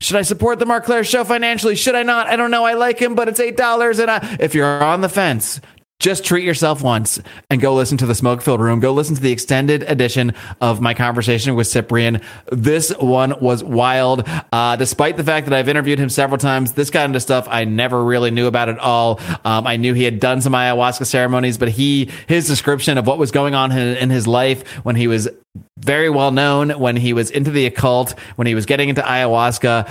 should I support the Mark Clair Show financially? Should I not? I don't know. I like him, but it's $8. If you're on the fence, just treat yourself once and go listen to the smoke-filled room. Go listen to the extended edition of my conversation with Cyprian. This one was wild. Despite the fact that I've interviewed him several times, this kind of stuff I never really knew about at all. I knew he had done some ayahuasca ceremonies, but his description of what was going on in his life when he was very well known, when he was into the occult, when he was getting into ayahuasca,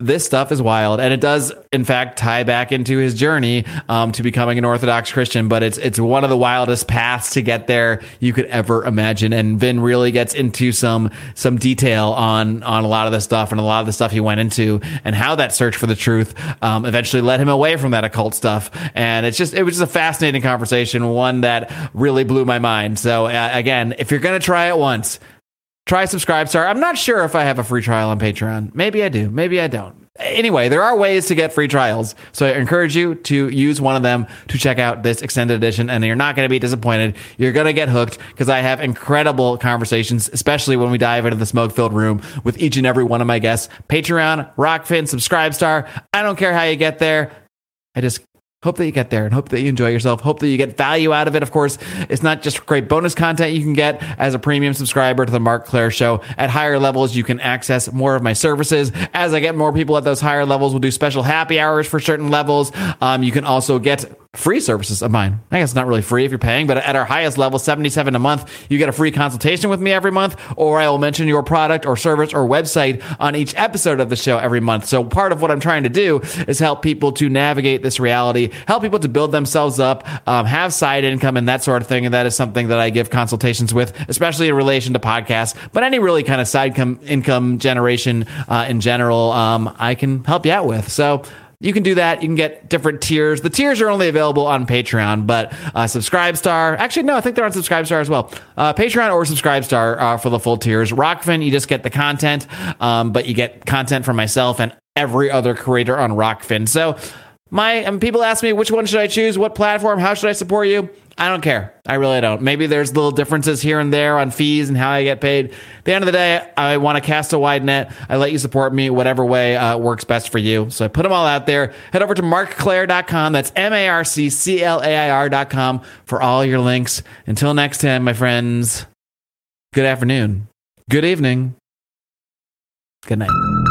this stuff is wild, and it does, in fact, tie back into his journey to becoming an Orthodox Christian, but it's one of the wildest paths to get there you could ever imagine, and Vin really gets into some detail on a lot of the stuff and a lot of the stuff he went into and how that search for the truth eventually led him away from that occult stuff, and it was just a fascinating conversation, one that really blew my mind. So, again, if you're going to try it once, try Subscribestar. I'm not sure if I have a free trial on Patreon. Maybe I do. Maybe I don't. Anyway, there are ways to get free trials, so I encourage you to use one of them to check out this extended edition, and you're not going to be disappointed. You're going to get hooked, because I have incredible conversations, especially when we dive into the smoke-filled room with each and every one of my guests. Patreon, Rockfin, Subscribestar. I don't care how you get there. I just hope that you get there and hope that you enjoy yourself. Hope that you get value out of it. Of course, it's not just great bonus content you can get as a premium subscriber to the Mark Clair Show. At higher levels, you can access more of my services. As I get more people at those higher levels, we'll do special happy hours for certain levels. You can also get free services of mine. I guess it's not really free if you're paying, but at our highest level, $77 a month, you get a free consultation with me every month, or I will mention your product or service or website on each episode of the show every month. So part of what I'm trying to do is help people to navigate this reality, help people to build themselves up, have side income and that sort of thing. And that is something that I give consultations with, especially in relation to podcasts, but any really kind of side income generation in general, I can help you out with. So you can do that. You can get different tiers. The tiers are only available on Patreon, but Subscribestar. Actually, no, I think they're on Subscribestar as well. Patreon or Subscribestar for the full tiers. Rockfin, you just get the content, but you get content from myself and every other creator on Rockfin. So people ask me, which one should I choose? What platform? How should I support you? I don't care. I really don't. Maybe there's little differences here and there on fees and how I get paid. At the end of the day, I want to cast a wide net. I let you support me whatever way works best for you. So I put them all out there. Head over to markclair.com. That's marcclair.com for all your links. Until next time, my friends, good afternoon, good evening, good night.